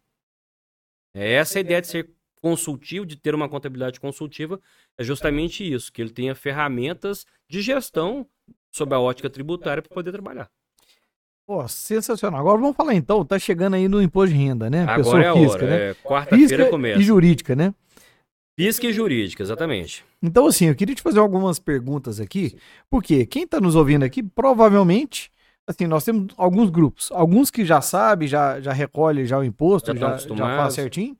Essa é a ideia de ser consultivo, de ter uma contabilidade consultiva, é justamente isso, que ele tenha ferramentas de gestão sob a ótica tributária para poder trabalhar. Pô, sensacional. Agora vamos falar então, tá chegando aí no imposto de renda, né? Agora pessoa é a física, hora, né? É, quarta-feira começa. E jurídica, né? Física e jurídica, exatamente. Então assim, eu queria te fazer algumas perguntas aqui, porque quem está nos ouvindo aqui, provavelmente, assim, nós temos alguns grupos, alguns que já sabem, já recolhem já o imposto, já faz certinho,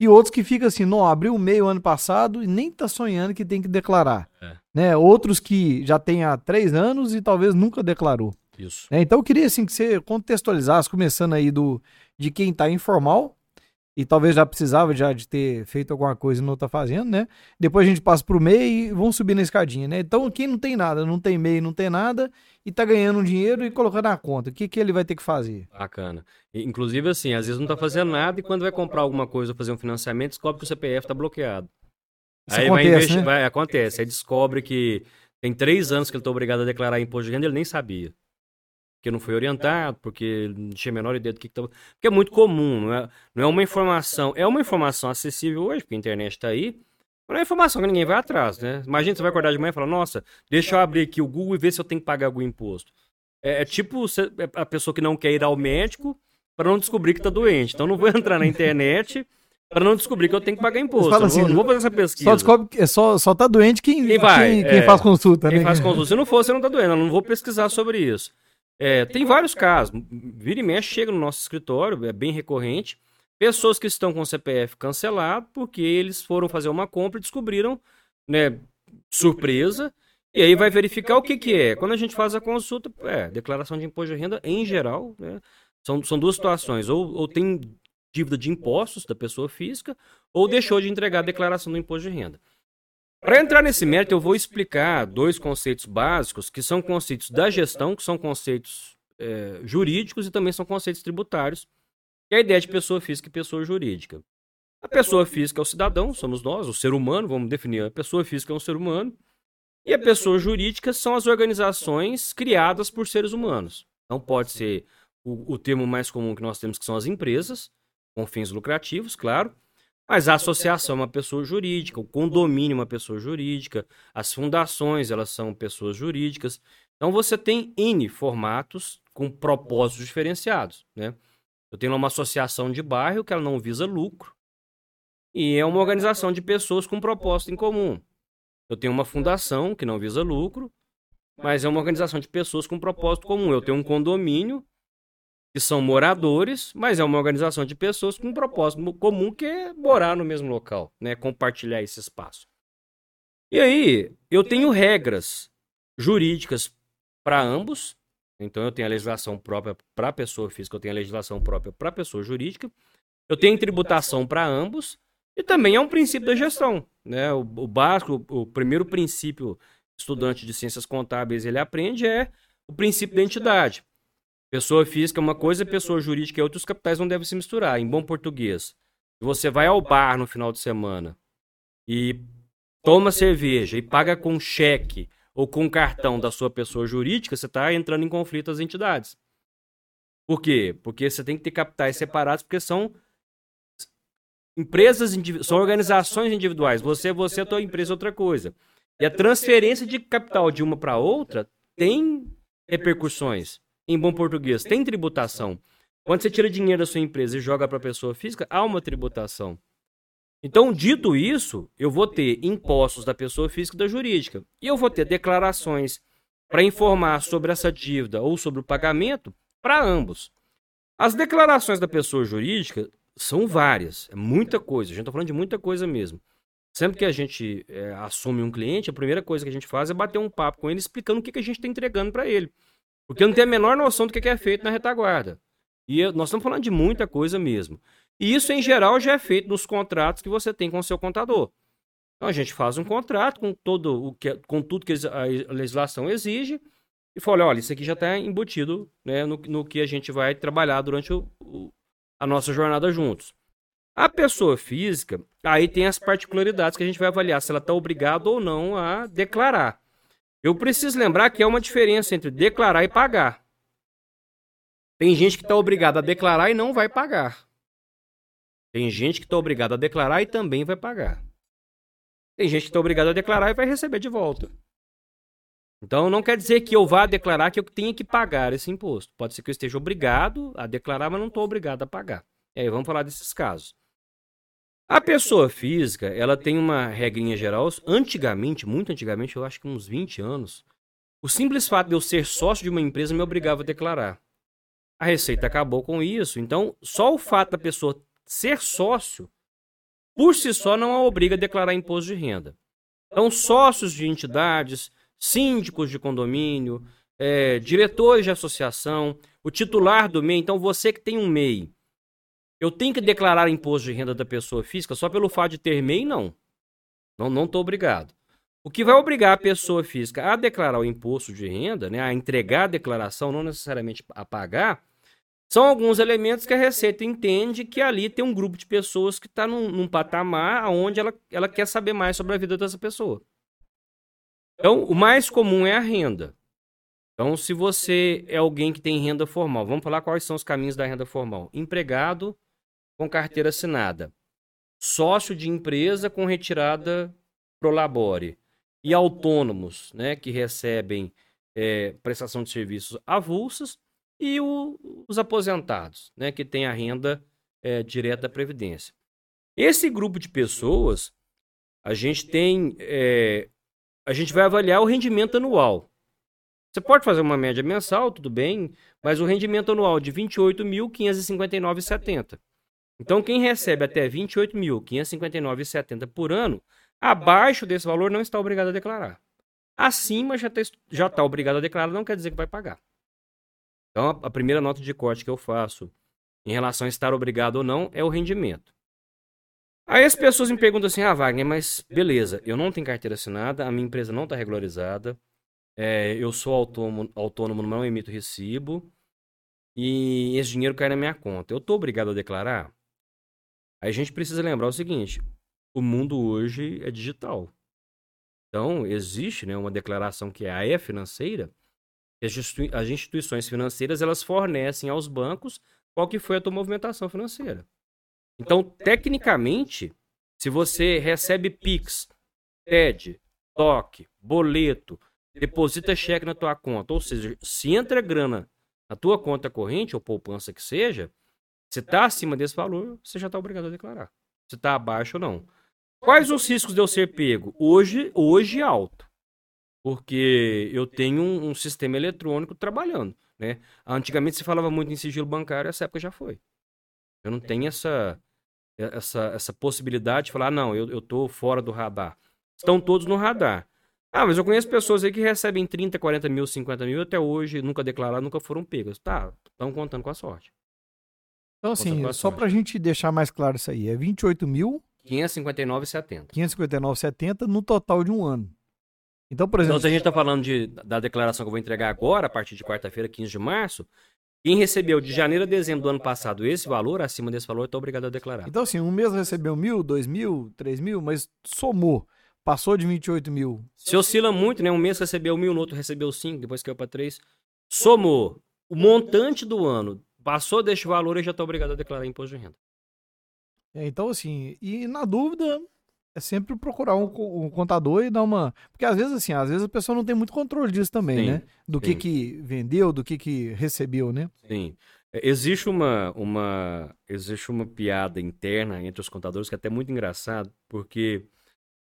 e outros que ficam assim, não, abriu o meio ano passado e nem está sonhando que tem que declarar. É. Né? Outros que já tem há 3 anos e talvez nunca declarou. Isso. Né? Então eu queria assim, que você contextualizasse, começando aí de quem está informal, e talvez já precisava já de ter feito alguma coisa e não está fazendo, né? Depois a gente passa para o MEI e vão subir na escadinha, né? Então, quem não tem nada, não tem MEI, não tem nada, e está ganhando um dinheiro e colocando na conta, o que ele vai ter que fazer? Bacana. Inclusive, assim, às vezes não está fazendo nada e quando vai comprar alguma coisa, fazer um financiamento, descobre que o CPF está bloqueado. Isso aí acontece, vai investir, né? Acontece. Aí descobre que tem 3 anos que ele está obrigado a declarar imposto de renda, ele nem sabia. Porque não foi orientado, porque não tinha a menor ideia do que estava... Porque é muito comum, não é uma informação... É uma informação acessível hoje, porque a internet está aí, mas não é informação que ninguém vai atrás, né? Imagina, você vai acordar de manhã e falar, nossa, deixa eu abrir aqui o Google e ver se eu tenho que pagar algum imposto. É tipo a pessoa que não quer ir ao médico para não descobrir que está doente. Então não vou entrar na internet... Para não descobrir que eu tenho que pagar imposto. Fala assim, não vou fazer essa pesquisa. Só descobre que só tá doente quem faz consulta, né? Quem faz consulta. Se não for, você não tá doente. Eu não vou pesquisar sobre isso. É, tem vários casos. Vira e mexe, chega no nosso escritório, é bem recorrente. Pessoas que estão com o CPF cancelado porque eles foram fazer uma compra e descobriram, né, surpresa. E aí vai verificar o que é. Quando a gente faz a consulta, declaração de imposto de renda em geral, né? São duas situações. Ou tem dívida de impostos da pessoa física ou deixou de entregar a declaração do imposto de renda. Para entrar nesse mérito, eu vou explicar 2 conceitos básicos, que são conceitos da gestão, que são conceitos jurídicos e também são conceitos tributários, que é a ideia de pessoa física e pessoa jurídica. A pessoa física é o cidadão, somos nós, o ser humano, vamos definir, a pessoa física é um ser humano, e a pessoa jurídica são as organizações criadas por seres humanos. Então pode ser o termo mais comum que nós temos, que são as empresas, com fins lucrativos, claro, mas a associação é uma pessoa jurídica, o condomínio é uma pessoa jurídica, as fundações, elas são pessoas jurídicas. Então você tem N formatos com propósitos diferenciados, né? Eu tenho uma associação de bairro que ela não visa lucro e é uma organização de pessoas com propósito em comum. Eu tenho uma fundação que não visa lucro, mas é uma organização de pessoas com propósito comum. Eu tenho um condomínio que são moradores, mas é uma organização de pessoas com um propósito comum que é morar no mesmo local, né? Compartilhar esse espaço. E aí, eu tenho regras jurídicas para ambos, então eu tenho a legislação própria para a pessoa física, eu tenho a legislação própria para a pessoa jurídica, eu tenho tributação para ambos e também é um princípio da gestão, né? O básico, o primeiro princípio estudante de ciências contábeis ele aprende é o princípio da entidade. Pessoa física é uma coisa, pessoa jurídica é outra, os capitais não devem se misturar. Em bom português, se você vai ao bar no final de semana e toma cerveja e paga com cheque ou com cartão da sua pessoa jurídica, você está entrando em conflito as entidades. Por quê? Porque você tem que ter capitais separados, porque são empresas, são organizações individuais. Você, a tua empresa é outra coisa. E a transferência de capital de uma para outra tem repercussões. Em bom português, tem tributação. Quando você tira dinheiro da sua empresa e joga para a pessoa física, há uma tributação. Então, dito isso, eu vou ter impostos da pessoa física e da jurídica. E eu vou ter declarações para informar sobre essa dívida ou sobre o pagamento para ambos. As declarações da pessoa jurídica são várias, é muita coisa. A gente está falando de muita coisa mesmo. Sempre que a gente assume um cliente, a primeira coisa que a gente faz é bater um papo com ele explicando o que a gente está entregando para ele. Porque eu não tenho a menor noção do que é feito na retaguarda. E nós estamos falando de muita coisa mesmo. E isso, em geral, já é feito nos contratos que você tem com o seu contador. Então, a gente faz um contrato com tudo que a legislação exige e fala, olha, isso aqui já está embutido, né, no que a gente vai trabalhar durante a nossa jornada juntos. A pessoa física, aí tem as particularidades que a gente vai avaliar se ela está obrigada ou não a declarar. Eu preciso lembrar que há uma diferença entre declarar e pagar. Tem gente que está obrigada a declarar e não vai pagar. Tem gente que está obrigada a declarar e também vai pagar. Tem gente que está obrigada a declarar e vai receber de volta. Então, não quer dizer que eu vá declarar que eu tenha que pagar esse imposto. Pode ser que eu esteja obrigado a declarar, mas não estou obrigado a pagar. E aí, vamos falar desses casos. A pessoa física, ela tem uma regrinha geral. Antigamente, muito antigamente, eu acho que uns 20 anos, o simples fato de eu ser sócio de uma empresa me obrigava a declarar. A Receita acabou com isso. Então, só o fato da pessoa ser sócio, por si só, não a obriga a declarar imposto de renda. Então, sócios de entidades, síndicos de condomínio, diretores de associação, o titular do MEI. Então, você que tem um MEI, eu tenho que declarar imposto de renda da pessoa física só pelo fato de ter MEI? Não. Não estou obrigado. O que vai obrigar a pessoa física a declarar o imposto de renda, né, a entregar a declaração, não necessariamente a pagar, são alguns elementos que a Receita entende que ali tem um grupo de pessoas que está num patamar onde ela quer saber mais sobre a vida dessa pessoa. Então, o mais comum é a renda. Então, se você é alguém que tem renda formal, vamos falar quais são os caminhos da renda formal. Empregado com carteira assinada. Sócio de empresa com retirada pro labore. E autônomos, né, que recebem prestação de serviços avulsos. E os aposentados, né, que têm a renda direta da Previdência. Esse grupo de pessoas, a gente vai avaliar o rendimento anual. Você pode fazer uma média mensal, tudo bem, mas o rendimento anual de R$ 28.559,70. Então, quem recebe até R$ 28.559,70 por ano, abaixo desse valor não está obrigado a declarar. Acima já está obrigado a declarar, não quer dizer que vai pagar. Então, a primeira nota de corte que eu faço em relação a estar obrigado ou não é o rendimento. Aí as pessoas me perguntam assim, Wagner, mas beleza, eu não tenho carteira assinada, a minha empresa não está regularizada, eu sou autônomo, não emito recibo, e esse dinheiro cai na minha conta. Eu estou obrigado a declarar? Aí a gente precisa lembrar o seguinte, o mundo hoje é digital. Então, existe, né, uma declaração que é a E-Financeira, as instituições financeiras elas fornecem aos bancos qual que foi a tua movimentação financeira. Então, tecnicamente, se você recebe PIX, TED, TOC, boleto, deposita cheque na tua conta, ou seja, se entra grana na tua conta corrente ou poupança que seja, se está acima desse valor, você já está obrigado a declarar. Se está abaixo ou não. Quais os riscos de eu ser pego? Hoje é alto. Porque eu tenho um sistema eletrônico trabalhando, né? Antigamente se falava muito em sigilo bancário, essa época já foi. Eu não tenho essa possibilidade de falar, não, eu estou fora do radar. Estão todos no radar. Ah, mas eu conheço pessoas aí que recebem 30, 40 mil, 50 mil até hoje, nunca declararam, nunca foram pegas. Tá, estão contando com a sorte. Então, assim, só para a gente deixar mais claro isso aí, é 28 mil... 559,70. 559,70 no total de um ano. Então, por exemplo, então, se a gente está falando da declaração que eu vou entregar agora, a partir de quarta-feira, 15 de março, quem recebeu de janeiro a dezembro do ano passado esse valor, acima desse valor, está obrigado a declarar. Então, assim, um mês recebeu 1.000, 2.000, 3.000, mas somou, passou de 28.000. Se oscila muito, né? Um mês recebeu 1.000, no outro recebeu 5, depois caiu para 3. Somou o montante do ano, passou deste valor e já está obrigado a declarar imposto de renda. Então, assim, e na dúvida... É sempre procurar um contador e dar uma... Porque às vezes assim, às vezes a pessoa não tem muito controle disso também, sim, né? Do que vendeu, do que recebeu, né? Sim. Existe uma piada interna entre os contadores que é até muito engraçado, porque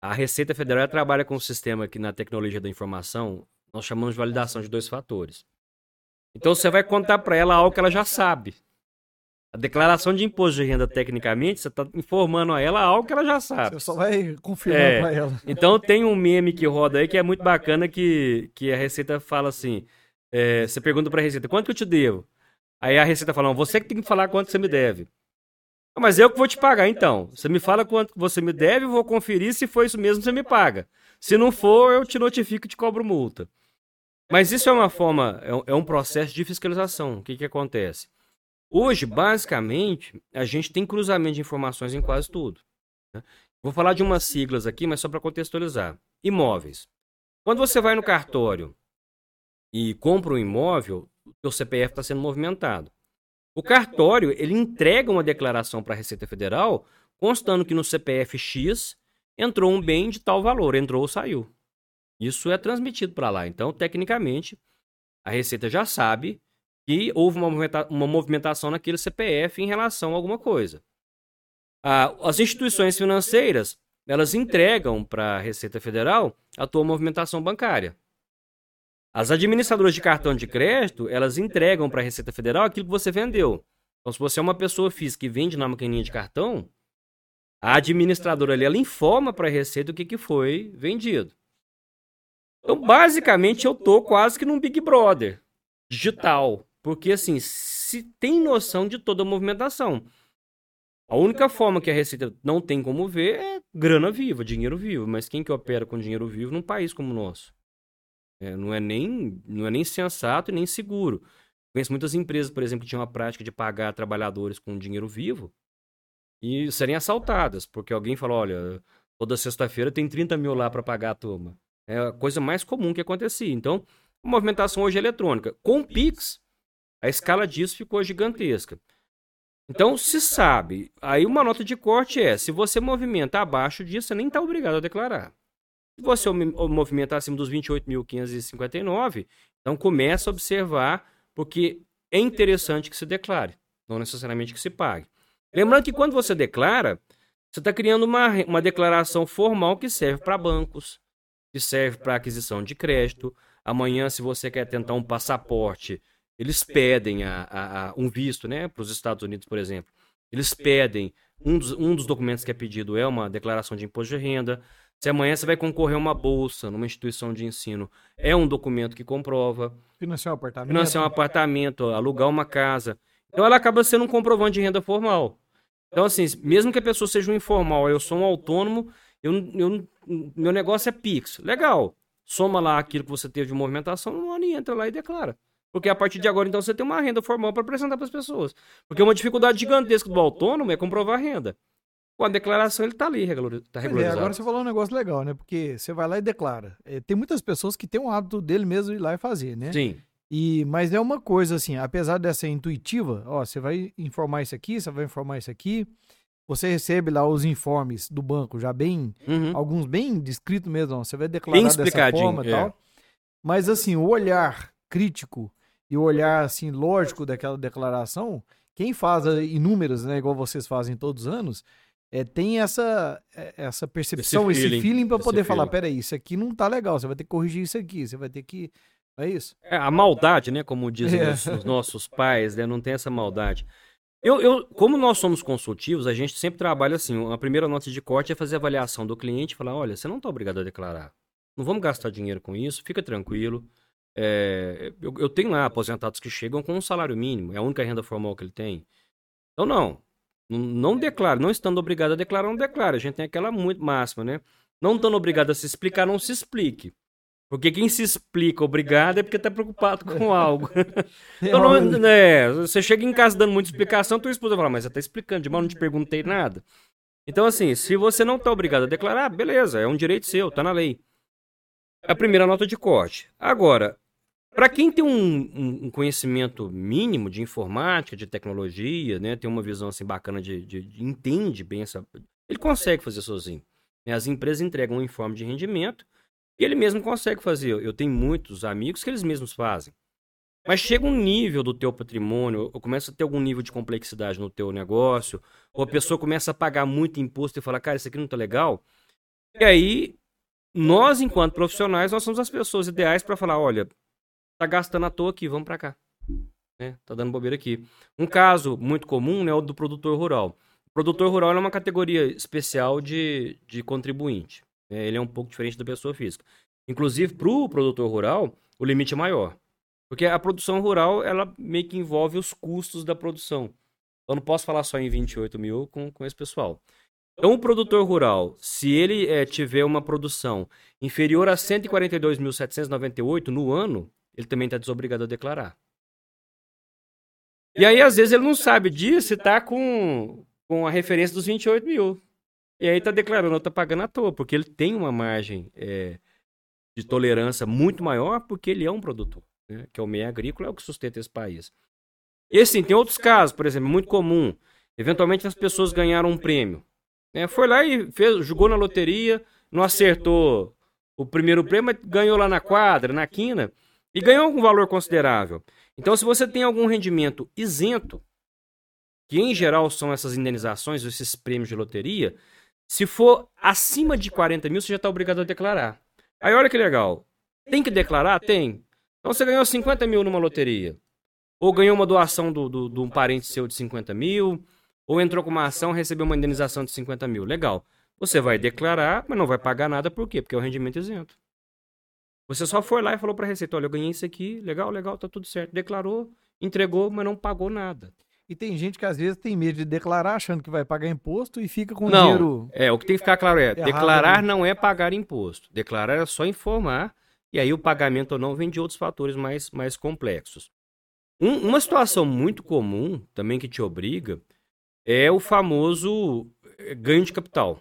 a Receita Federal trabalha com um sistema que na tecnologia da informação nós chamamos de validação de dois fatores. Então você vai contar para ela algo que ela já sabe. A declaração de imposto de renda, tecnicamente, você está informando a ela algo que ela já sabe. Você só vai confirmar para ela. Então, tem um meme que roda aí que é muito bacana, que a Receita fala assim, você pergunta para a Receita, quanto que eu te devo? Aí a Receita fala, você que tem que falar quanto você me deve. Mas eu que vou te pagar, então. Você me fala quanto você me deve, eu vou conferir, se for isso mesmo, você me paga. Se não for, eu te notifico e te cobro multa. Mas isso é uma forma, é um processo de fiscalização. O que acontece? Hoje, basicamente, a gente tem cruzamento de informações em quase tudo, né? Vou falar de umas siglas aqui, mas só para contextualizar. Imóveis. Quando você vai no cartório e compra um imóvel, o seu CPF está sendo movimentado. O cartório, ele entrega uma declaração para a Receita Federal, constando que no CPF X entrou um bem de tal valor, entrou ou saiu. Isso é transmitido para lá. Então, tecnicamente, a Receita já sabe que houve uma movimentação naquele CPF em relação a alguma coisa. As instituições financeiras, elas entregam para a Receita Federal a sua movimentação bancária. As administradoras de cartão de crédito, elas entregam para a Receita Federal aquilo que você vendeu. Então, se você é uma pessoa física e vende na maquininha de cartão, a administradora ali, ela informa para a Receita o que foi vendido. Então, basicamente, eu tô quase que num Big Brother digital, porque, assim, se tem noção de toda a movimentação. A única forma que a Receita não tem como ver é grana viva, dinheiro vivo. Mas quem que opera com dinheiro vivo num país como o nosso? Não é nem sensato e nem seguro. Conheço muitas empresas, por exemplo, que tinham a prática de pagar trabalhadores com dinheiro vivo e serem assaltadas, porque alguém falou, olha, toda sexta-feira tem 30 mil lá para pagar a turma. É a coisa mais comum que acontecia. Então, a movimentação hoje é eletrônica. Com o Pix, a escala disso ficou gigantesca. Então, se sabe. Aí uma nota de corte é, se você movimenta abaixo disso, você nem está obrigado a declarar. Se você movimentar acima dos 28.559, então começa a observar, porque é interessante que se declare, não necessariamente que se pague. Lembrando que quando você declara, você está criando uma declaração formal que serve para bancos, que serve para aquisição de crédito. Amanhã, se você quer tentar um passaporte, eles pedem um visto, né, para os Estados Unidos, por exemplo. Eles pedem, um dos documentos que é pedido é uma declaração de imposto de renda. Se amanhã você vai concorrer a uma bolsa numa instituição de ensino, é um documento que comprova. Financiar um apartamento, alugar uma casa. Então, ela acaba sendo um comprovante de renda formal. Então, assim, mesmo que a pessoa seja um informal, eu sou um autônomo, meu negócio é Pix. Legal. Soma lá aquilo que você teve de movimentação, não entra lá e declara. Porque a partir de agora, então, você tem uma renda formal para apresentar para as pessoas. Porque uma dificuldade gigantesca do autônomo é comprovar a renda. Com a declaração, ele está ali, está regularizado. Agora você falou um negócio legal, né? Porque você vai lá e declara. Tem muitas pessoas que têm um hábito dele mesmo ir lá e fazer, né? Sim. Mas é uma coisa, assim, apesar dessa intuitiva, ó, você vai informar isso aqui, você vai informar isso aqui. Você recebe lá os informes do banco já bem, alguns bem descritos mesmo, você vai declarar dessa forma e tal. Mas assim, o olhar crítico e o olhar assim lógico daquela declaração, quem faz inúmeras, né, igual vocês fazem todos os anos, tem essa percepção, esse feeling para poder falar, peraí, isso aqui não tá legal, você vai ter que corrigir isso aqui, você vai ter que... É isso? A maldade, né, como dizem os nossos pais, né, não tem essa maldade. Como nós somos consultivos, a gente sempre trabalha assim, a primeira nota de corte é fazer a avaliação do cliente e falar, olha, você não está obrigado a declarar, não vamos gastar dinheiro com isso, fica tranquilo. Eu tenho lá aposentados que chegam com um salário mínimo, é a única renda formal que ele tem. Então não declara, não estando obrigado a declarar, não declara. A gente tem aquela muito máxima, né? Não estando obrigado a se explicar, não se explique. Porque quem se explica obrigado é porque está preocupado com algo. Então, você chega em casa dando muita explicação, tua esposa fala, mas você está explicando demais, não te perguntei nada. Então, assim, se você não está obrigado a declarar, beleza, é um direito seu, está na lei. A primeira nota de corte. Agora, para quem tem um conhecimento mínimo de informática, de tecnologia, né, tem uma visão assim, bacana, entende bem essa... Ele consegue fazer sozinho. As empresas entregam um informe de rendimento, e ele mesmo consegue fazer. Eu tenho muitos amigos que eles mesmos fazem. Mas chega um nível do teu patrimônio, ou começa a ter algum nível de complexidade no teu negócio, ou a pessoa começa a pagar muito imposto e fala, cara, isso aqui não tá legal. E aí, nós, enquanto profissionais, nós somos as pessoas ideais para falar, olha, tá gastando à toa aqui, vamos para cá. Tá dando bobeira aqui. Um caso muito comum é o do produtor rural. O produtor rural é uma categoria especial de contribuinte. Ele é um pouco diferente da pessoa física. Inclusive, para o produtor rural, o limite é maior. Porque a produção rural, ela meio que envolve os custos da produção. Eu não posso falar só em 28 mil com esse pessoal. Então, o produtor rural, se ele tiver uma produção inferior a 142.798 no ano, ele também está desobrigado a declarar. E aí, às vezes, ele não sabe disso e está com a referência dos 28 mil. E aí está declarando, está pagando à toa, porque ele tem uma margem de tolerância muito maior, porque ele é um produtor, né? Que é o meio agrícola, é o que sustenta esse país. E assim, tem outros casos, por exemplo, muito comum. Eventualmente as pessoas ganharam um prêmio. Foi lá e jogou na loteria, não acertou o primeiro prêmio, ganhou lá na quadra, na quina, e ganhou um valor considerável. Então, se você tem algum rendimento isento, que em geral são essas indenizações, esses prêmios de loteria, se for acima de 40 mil, você já está obrigado a declarar. Aí olha que legal, tem que declarar? Tem. Então você ganhou 50 mil numa loteria, ou ganhou uma doação de um parente seu de 50 mil, ou entrou com uma ação e recebeu uma indenização de 50 mil. Legal. Você vai declarar, mas não vai pagar nada. Por quê? Porque é o rendimento isento. Você só foi lá e falou para a Receita, olha, eu ganhei isso aqui, legal, legal, tá tudo certo. Declarou, entregou, mas não pagou nada. E tem gente que às vezes tem medo de declarar achando que vai pagar imposto e fica com não, dinheiro... o que tem que ficar claro é, declarar não é pagar imposto. Declarar é só informar e aí o pagamento ou não vem de outros fatores mais complexos. Uma situação muito comum também que te obriga é o famoso ganho de capital.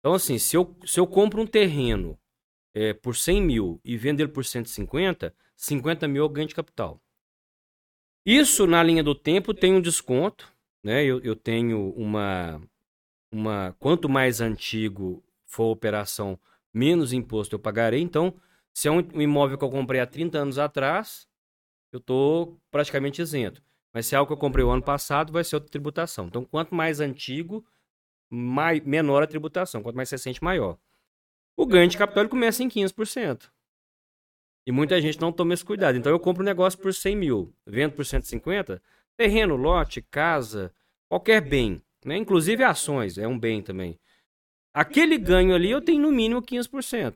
Então, assim, se eu compro um terreno por 100 mil e vendo ele por 150, 50 mil eu ganho de capital. Isso, na linha do tempo, tem um desconto, né? Eu tenho uma... Quanto mais antigo for a operação, menos imposto eu pagarei. Então, se é um imóvel que eu comprei há 30 anos atrás, eu estou praticamente isento. Mas se é algo que eu comprei o ano passado, vai ser outra tributação. Então, quanto mais antigo... menor a tributação, quanto mais recente, maior. O ganho de capital ele começa em 15%. E muita gente não toma esse cuidado. Então eu compro um negócio por 100 mil, vendo por 150, terreno, lote, casa, qualquer bem, né? Inclusive ações, é um bem também. Aquele ganho ali eu tenho no mínimo 15%.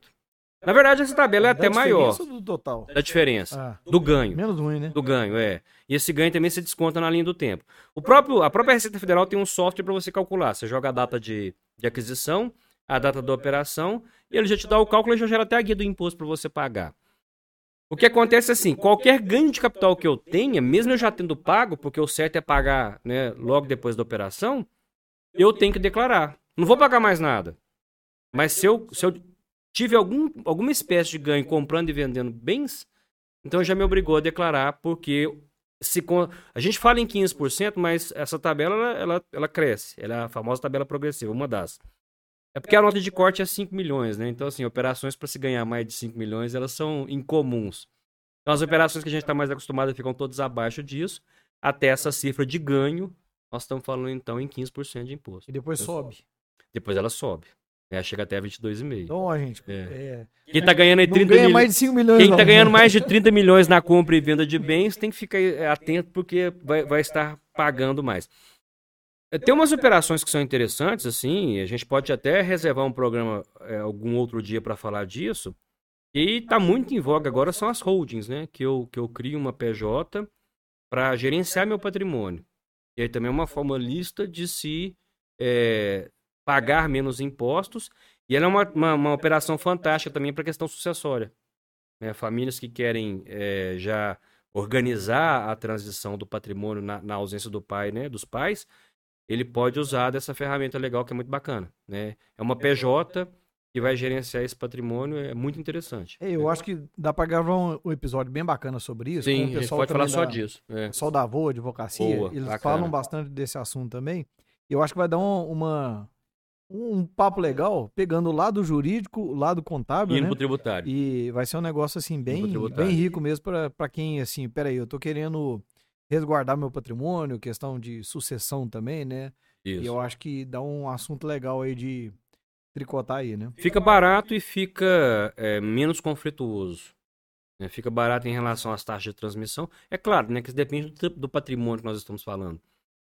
Na verdade, essa tabela é até maior. Da diferença do total? Da diferença, do ganho. Menos ruim, né? Do ganho, é. E esse ganho também se desconta na linha do tempo. A própria Receita Federal tem um software para você calcular. Você joga a data de aquisição, a data da operação, e ele já te dá o cálculo e já gera até a guia do imposto para você pagar. O que acontece é assim, qualquer ganho de capital que eu tenha, mesmo eu já tendo pago, porque o certo é pagar, né, logo depois da operação, eu tenho que declarar. Não vou pagar mais nada. Mas se eu tive alguma espécie de ganho comprando e vendendo bens, então já me obrigou a declarar, porque a gente fala em 15%, mas essa tabela ela cresce. Ela é a famosa tabela progressiva, uma das. É porque a nota de corte é 5 milhões, né? Então, assim, operações para se ganhar mais de 5 milhões, elas são incomuns. Então, as operações que a gente está mais acostumado ficam todas abaixo disso, até essa cifra de ganho, nós estamos falando, então, em 15% de imposto. E depois sobe. Depois ela sobe. Chega até 22,5. Então, ó, gente... Quem está ganhando aí 30 milhões... mais de 5 milhões. Quem está ganhando mais de 30 milhões na compra e venda de bens tem que ficar atento porque vai estar pagando mais. Tem umas operações que são interessantes, assim, a gente pode até reservar um programa algum outro dia para falar disso, e está muito em voga agora são as holdings, né? Que eu crio uma PJ para gerenciar meu patrimônio. E aí também é uma forma lista de se... pagar menos impostos, e ela é uma operação fantástica também para a questão sucessória. Né? Famílias que querem já organizar a transição do patrimônio na ausência do pai, né? Dos pais, ele pode usar dessa ferramenta legal que é muito bacana. Né? É uma PJ que vai gerenciar esse patrimônio, é muito interessante. Eu acho que dá para gravar um episódio bem bacana sobre isso. Sim, a gente pode falar só disso. O pessoal da Voa Advocacia, eles falam bastante desse assunto também. Eu acho que vai dar um papo legal, pegando o lado jurídico, o lado contábil, e indo pro tributário. E vai ser um negócio assim bem rico mesmo para quem assim, peraí, eu tô querendo resguardar meu patrimônio, questão de sucessão também, né? Isso. E eu acho que dá um assunto legal aí de tricotar aí, né? Fica barato e fica menos conflituoso. Né? Fica barato em relação às taxas de transmissão. É claro, né, que isso depende do patrimônio que nós estamos falando.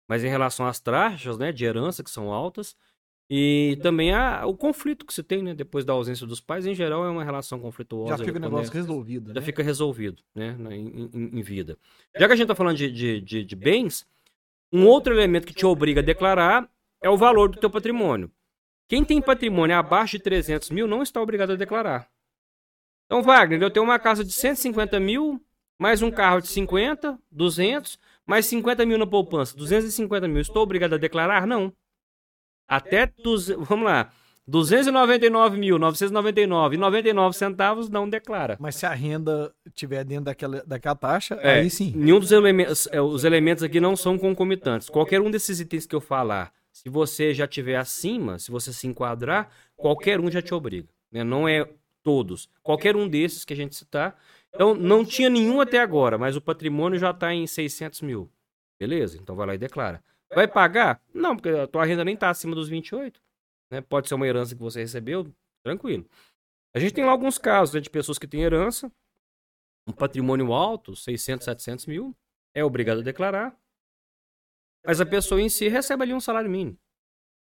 Mas em relação às taxas, né, de herança, que são altas, e também o conflito que se tem, né? Depois da ausência dos pais, em geral, é uma relação conflituosa. Já fica o negócio resolvido. Já fica resolvido, né? Em vida. Já que a gente está falando de bens, um outro elemento que te obriga a declarar é o valor do teu patrimônio. Quem tem patrimônio abaixo de 300 mil não está obrigado a declarar. Então, Wagner, eu tenho uma casa de 150 mil, mais um carro de 50, 200, mais 50 mil na poupança, 250 mil. Estou obrigado a declarar? Não. Até, vamos lá, 299.999,99 centavos não declara. Mas se a renda estiver dentro daquela taxa, aí sim. Nenhum dos elementos, os elementos aqui não são concomitantes. Qualquer um desses itens que eu falar, se você já estiver acima, se você se enquadrar, qualquer um já te obriga. Né? Não é todos. Qualquer um desses que a gente citar. Então, não tinha nenhum até agora, mas o patrimônio já está em 600 mil. Beleza, então vai lá e declara. Vai pagar? Não, porque a tua renda nem está acima dos 28. Né? Pode ser uma herança que você recebeu, tranquilo. A gente tem lá alguns casos, né, de pessoas que têm herança, um patrimônio alto, 600, 700 mil, é obrigado a declarar, mas a pessoa em si recebe ali um salário mínimo.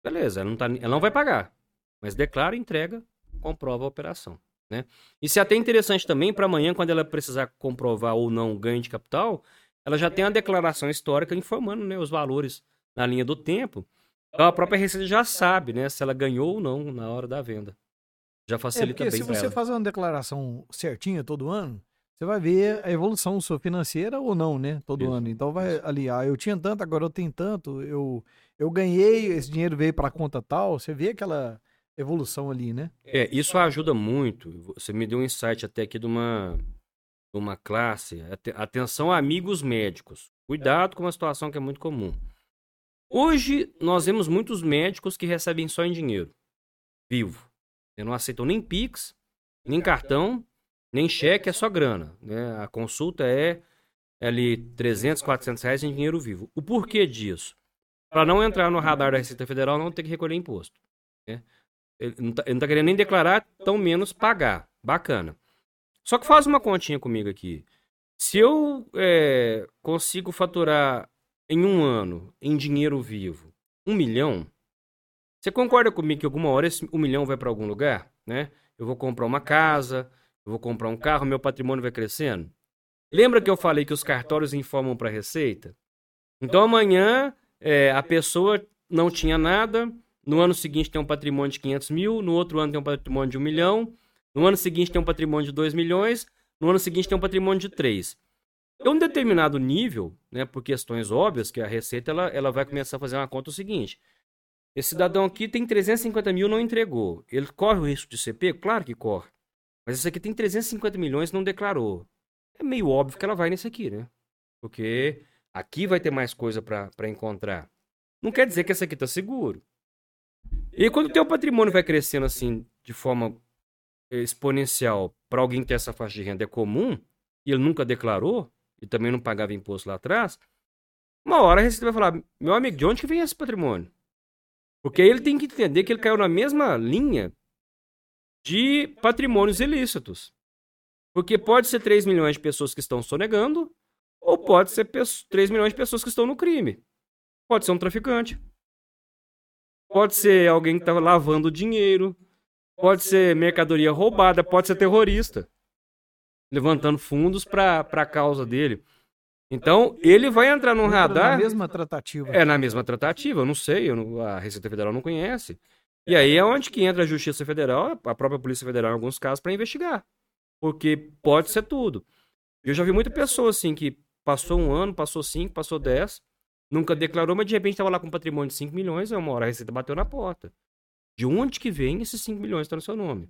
Beleza, ela não vai pagar, mas declara, entrega, comprova a operação. Né? Isso é até interessante também para amanhã, quando ela precisar comprovar ou não o ganho de capital, ela já tem uma declaração histórica informando, né, os valores na linha do tempo. Então a própria Receita já sabe, né, se ela ganhou ou não na hora da venda. Já facilita bem para ela. Porque se você fazer uma declaração certinha todo ano, você vai ver a evolução sua financeira ou não, né? Todo isso, ano. Então vai ali, ah, eu tinha tanto, agora eu tenho tanto, eu ganhei, esse dinheiro veio para a conta tal, você vê aquela evolução ali, né? É, isso ajuda muito. Você me deu um insight até aqui de uma classe. Atenção, amigos médicos. Cuidado com uma situação que é muito comum. Hoje, nós vemos muitos médicos que recebem só em dinheiro, vivo. Não aceitam nem Pix, nem cartão, nem cheque, é só grana. Né? A consulta é ali 300, 400 reais em dinheiro vivo. O porquê disso? Para não entrar no radar da Receita Federal, não ter que recolher imposto. Né? Ele não tá querendo nem declarar, tão menos pagar. Bacana. Só que faz uma continha comigo aqui. Se eu consigo faturar em um ano, em dinheiro vivo, 1 milhão, você concorda comigo que alguma hora esse 1 milhão vai para algum lugar? Né? Eu vou comprar uma casa... Eu vou comprar um carro, meu patrimônio vai crescendo. Lembra que eu falei que os cartórios informam para a Receita? Então amanhã a pessoa não tinha nada, no ano seguinte tem um patrimônio de 500 mil, no outro ano tem um patrimônio de 1 milhão, no ano seguinte tem um patrimônio de 2 milhões, no ano seguinte tem um patrimônio de 3. Em um determinado nível, né, por questões óbvias, que a Receita ela vai começar a fazer uma conta o seguinte: esse cidadão aqui tem 350 mil, não entregou. Ele corre o risco de CP? Claro que corre. Mas esse aqui tem 350 milhões e não declarou. É meio óbvio que ela vai nesse aqui, né? Porque aqui vai ter mais coisa para encontrar. Não quer dizer que esse aqui está seguro. E quando o teu patrimônio vai crescendo assim, de forma exponencial, para alguém que essa faixa de renda é comum, e ele nunca declarou, e também não pagava imposto lá atrás, uma hora a Receita vai falar: meu amigo, de onde que vem esse patrimônio? Porque ele tem que entender que ele caiu na mesma linha de patrimônios ilícitos. Porque pode ser 3 milhões de pessoas que estão sonegando, ou pode ser 3 milhões de pessoas que estão no crime. Pode ser um traficante. Pode ser alguém que estava lavando dinheiro. Pode ser mercadoria roubada. Pode ser terrorista, levantando fundos para a causa dele. Então, ele vai entrar num radar... Na mesma tratativa. É, na mesma tratativa. Eu não sei, a Receita Federal não conhece. E aí é onde que entra a Justiça Federal, a própria Polícia Federal em alguns casos, para investigar. Porque pode ser tudo. Eu já vi muita pessoa assim que passou 1 ano, passou 5, passou 10, nunca declarou, mas de repente estava lá com um patrimônio de 5 milhões, aí uma hora a Receita bateu na porta. De onde que vem esses 5 milhões que estão no seu nome?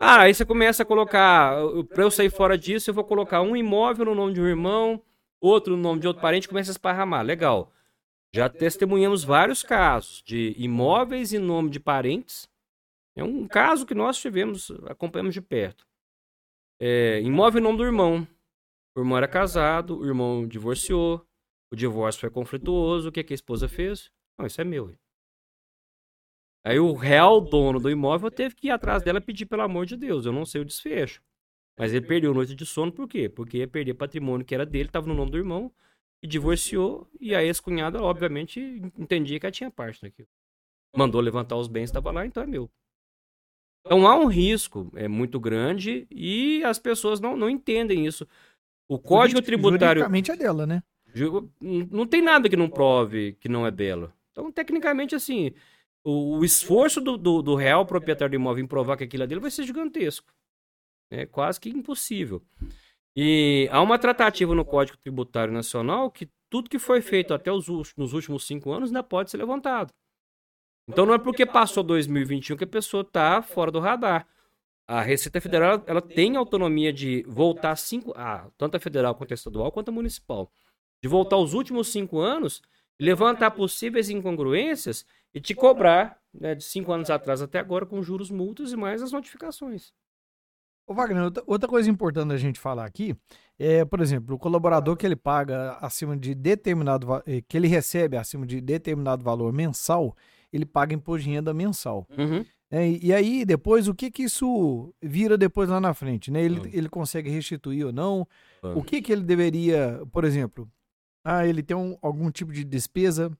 Ah, aí você começa a colocar, para eu sair fora disso, eu vou colocar um imóvel no nome de um irmão, outro no nome de outro parente, começa a esparramar. Legal. Já testemunhamos vários casos de imóveis em nome de parentes. É um caso que nós tivemos, acompanhamos de perto. Imóvel em nome do irmão. O irmão era casado, o irmão divorciou, o divórcio foi conflituoso. O que a esposa fez? Não, isso é meu. Aí o real dono do imóvel teve que ir atrás dela pedir, pelo amor de Deus, eu não sei o desfecho. Mas ele perdeu noite de sono, por quê? Porque ia perder patrimônio que era dele, estava no nome do irmão. E divorciou, e a ex-cunhada, obviamente, entendia que ela tinha parte naquilo. Mandou levantar os bens, estava lá, então é meu. Então há um risco muito grande e as pessoas não entendem isso. O Código Tributário... Tecnicamente é dela, né? Não tem nada que não prove que não é dela. Então, tecnicamente, assim, o esforço do real proprietário do imóvel em provar que aquilo é dele vai ser gigantesco. É quase que impossível. E há uma tratativa no Código Tributário Nacional que tudo que foi feito até nos últimos 5 anos ainda pode ser levantado. Então não é porque passou 2021 que a pessoa está fora do radar. A Receita Federal ela tem autonomia de voltar tanto a federal quanto a estadual quanto a municipal, de voltar os últimos 5 anos, levantar possíveis incongruências e te cobrar né, de 5 anos atrás até agora, com juros, multas e mais as notificações. Ô Wagner, outra coisa importante a gente falar aqui é, por exemplo, o colaborador que ele paga acima de determinado, que ele recebe acima de determinado valor mensal, ele paga imposto de renda mensal. Uhum. É, e aí, depois, o que que isso vira depois lá na frente, né? Ele consegue restituir ou não? O que ele deveria, por exemplo, ele tem algum tipo de despesa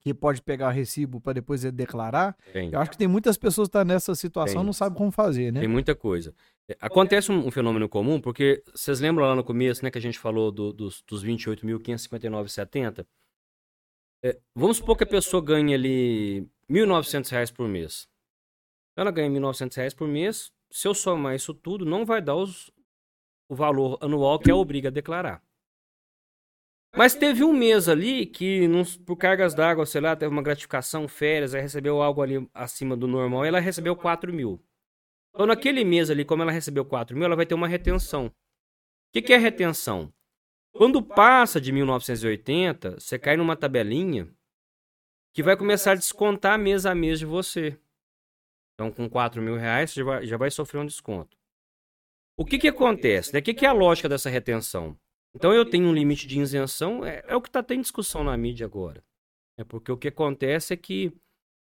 que pode pegar recibo para depois ele declarar? Tem. Eu acho que tem muitas pessoas que estão nessa situação e não sabem como fazer, né? Tem muita coisa. Acontece um fenômeno comum, porque vocês lembram lá no começo, né, que a gente falou dos 28.559,70? Vamos supor que a pessoa ganha ali R$ 1.900 por mês. Ela ganha R$ 1.900 por mês, se eu somar isso tudo, não vai dar o valor anual que a obriga a declarar. Mas teve um mês ali que, por cargas d'água, sei lá, teve uma gratificação, férias, ela recebeu algo ali acima do normal, e ela recebeu 4 mil. Então, naquele mês ali, como ela recebeu 4 mil, ela vai ter uma retenção. O que é retenção? Quando passa de 1980, você cai numa tabelinha que vai começar a descontar mês a mês de você. Então, com 4 mil reais, você já vai sofrer um desconto. O que acontece? O que é a lógica dessa retenção? Então, eu tenho um limite de isenção, é o que está tendo discussão na mídia agora. É porque o que acontece é que,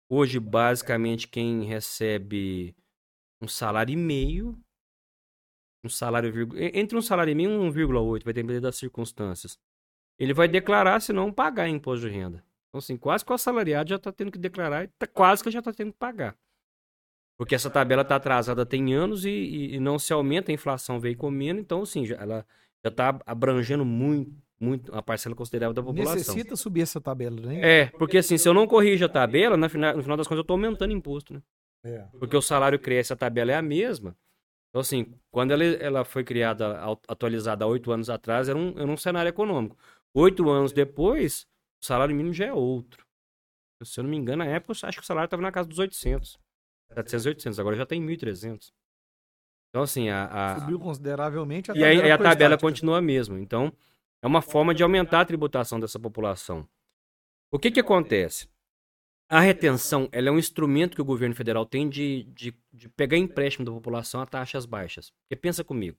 hoje, basicamente, quem recebe entre um salário e meio e 1,8, vai depender das circunstâncias, ele vai declarar, se não pagar imposto de renda. Então, assim, quase que o assalariado já está tendo que declarar e quase que já está tendo que pagar. Porque essa tabela está atrasada tem anos e não se aumenta, a inflação veio comendo, então, assim, ela já está abrangendo muito a parcela considerável da população. Necessita subir essa tabela, né? Porque assim, se eu não corrijo a tabela, no final das contas eu estou aumentando imposto, né? Porque o salário cresce, a tabela é a mesma. Então, assim, quando ela foi criada, atualizada há 8 anos atrás, era um cenário econômico. 8 anos depois, o salário mínimo já é outro. Se eu não me engano, na época, acho que o salário estava na casa dos 800. 700, 800, agora já tem 1.300. Então, assim, subiu consideravelmente. E aí a tabela continua a mesma. Então, é uma forma de aumentar a tributação dessa população. O que acontece? A retenção, ela é um instrumento que o governo federal tem de pegar empréstimo da população a taxas baixas. Porque pensa comigo,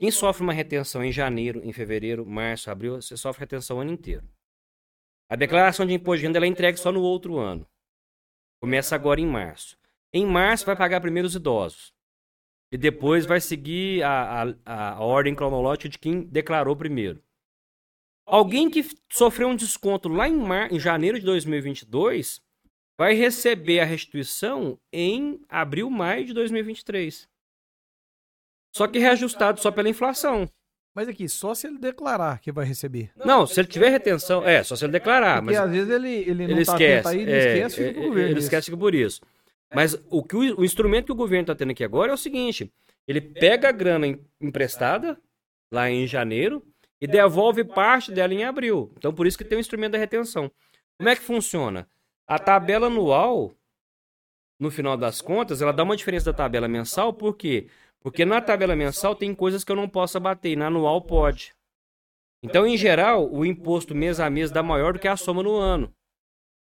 quem sofre uma retenção em janeiro, em fevereiro, março, abril, você sofre retenção o ano inteiro. A declaração de imposto de renda ela é entregue só no outro ano. Começa agora em março. Em março vai pagar primeiro os idosos. E depois vai seguir a ordem cronológica de quem declarou primeiro. Alguém que sofreu um desconto lá em janeiro de 2022 vai receber a restituição em abril, maio de 2023. Só que reajustado só pela inflação. Mas aqui, só se ele declarar que vai receber. Não, se ele tiver retenção, só se ele declarar. Porque às vezes ele não esquece, esquece, fica pro governo. Ele esquece, fica por isso. Mas o instrumento que o governo está tendo aqui agora é o seguinte, ele pega a grana emprestada, lá em janeiro, e devolve parte dela em abril. Então, por isso que tem o instrumento da retenção. Como é que funciona? A tabela anual, no final das contas, ela dá uma diferença da tabela mensal, por quê? Porque na tabela mensal tem coisas que eu não posso abater, e na anual pode. Então, em geral, o imposto mês a mês dá maior do que a soma no ano.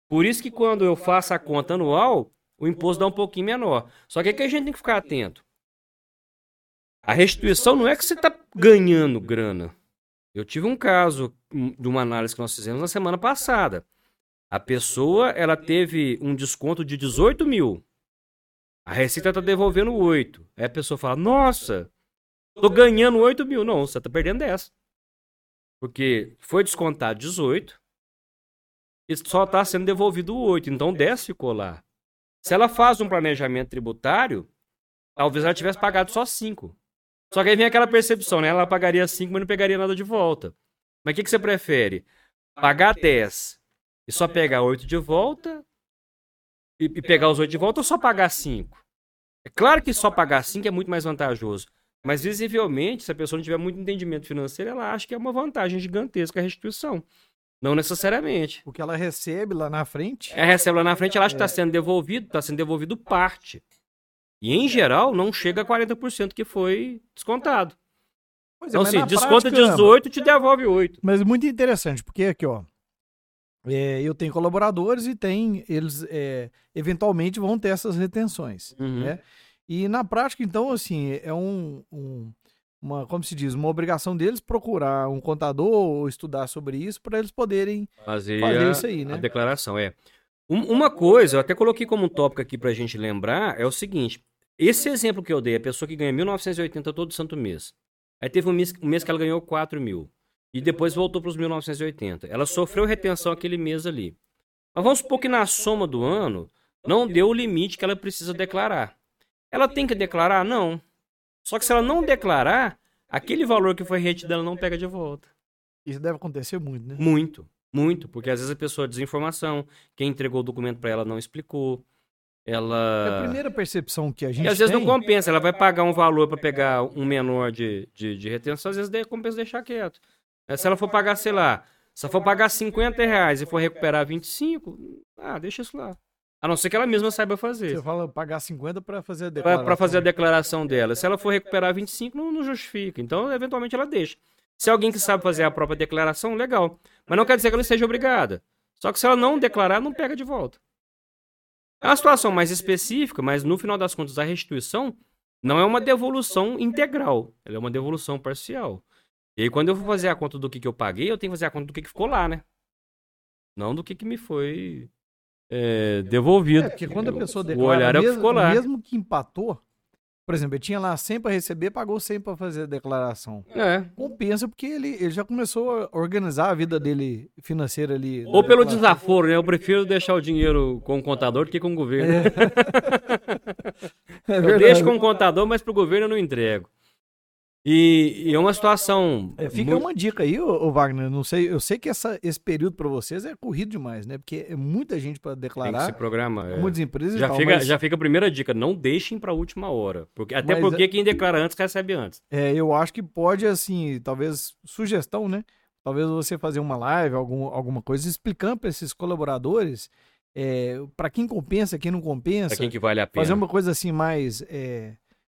Por isso que quando eu faço a conta anual, o imposto dá um pouquinho menor. Só que aqui a gente tem que ficar atento. A restituição não é que você está ganhando grana. Eu tive um caso de uma análise que nós fizemos na semana passada. A pessoa ela teve um desconto de 18 mil. A Receita está devolvendo 8. Aí a pessoa fala, nossa, estou ganhando 8 mil. Não, você está perdendo 10. Porque foi descontado 18 e só está sendo devolvido 8. Então 10 ficou lá. Se ela faz um planejamento tributário, talvez ela tivesse pagado só 5. Só que aí vem aquela percepção, né? Ela pagaria 5, mas não pegaria nada de volta. Mas o que você prefere? Pagar 10 e só pegar 8 de volta? E pegar os 8 de volta ou só pagar 5? É claro que só pagar 5 é muito mais vantajoso. Mas, visivelmente, se a pessoa não tiver muito entendimento financeiro, ela acha que é uma vantagem gigantesca a restituição. Não necessariamente. O que ela recebe lá na frente... recebe lá na frente, ela acha que está sendo devolvido parte. E, em geral, não chega a 40% que foi descontado. Pois é, então, assim, desconta 18, te devolve 8. Mas muito interessante, porque aqui, ó... eu tenho colaboradores e tem, eles eventualmente vão ter essas retenções. Uhum. Né? E na prática, então, assim, é uma, como se diz, uma obrigação deles procurar um contador ou estudar sobre isso para eles poderem fazer isso aí, né? A declaração, Uma coisa, eu até coloquei como um tópico aqui para a gente lembrar, é o seguinte, esse exemplo que eu dei, a pessoa que ganha 1.980 todo santo mês, aí teve um mês que ela ganhou 4 mil, e depois voltou para os 1.980. Ela sofreu retenção aquele mês ali. Mas vamos supor que na soma do ano, não deu o limite que ela precisa declarar. Ela tem que declarar? Não. Só que se ela não declarar, aquele valor que foi retido, ela não pega de volta. Isso deve acontecer muito, né? Muito, porque às vezes a pessoa desinformação, quem entregou o documento para ela não explicou, ela... É a primeira percepção que a gente tem... E às vezes não compensa, ela vai pagar um valor para pegar um menor de retenção, às vezes compensa deixar quieto. Se ela for pagar, sei lá, se ela for pagar R$50 e for recuperar 25, deixa isso lá. A não ser que ela mesma saiba fazer. Você fala pagar 50 para fazer a declaração. Para fazer a declaração dela. Se ela for recuperar 25, não justifica. Então, eventualmente, ela deixa. Se alguém que sabe fazer a própria declaração, legal. Mas não quer dizer que ela seja obrigada. Só que se ela não declarar, não pega de volta. É uma situação mais específica, mas no final das contas, a restituição não é uma devolução integral. Ela é uma devolução parcial. E aí, quando eu for fazer a conta do que eu paguei, eu tenho que fazer a conta do que ficou lá, né? Não do que me foi... devolvido. Porque quando a pessoa declara, o olhar é o que ficou lá. Mesmo que empatou, por exemplo, ele tinha lá 100 para receber, pagou 100 para fazer a declaração. Compensa porque ele já começou a organizar a vida dele financeira ali. Ou pelo desaforo, né? Eu prefiro deixar o dinheiro com o contador do que com o governo. Eu deixo com o contador, mas para o governo eu não entrego. E é uma situação... fica muito... uma dica aí, ô Wagner, não sei, eu sei que esse período para vocês é corrido demais, né? Porque é muita gente para declarar. Tem que se programar. Muitas empresas já já fica a primeira dica, não deixem para a última hora. Porque quem declara antes recebe antes. Eu acho que pode, assim, talvez, sugestão, né? Talvez você fazer uma live, alguma coisa, explicando para esses colaboradores, para quem compensa, quem não compensa. Para quem que vale a pena. Fazer uma coisa assim mais...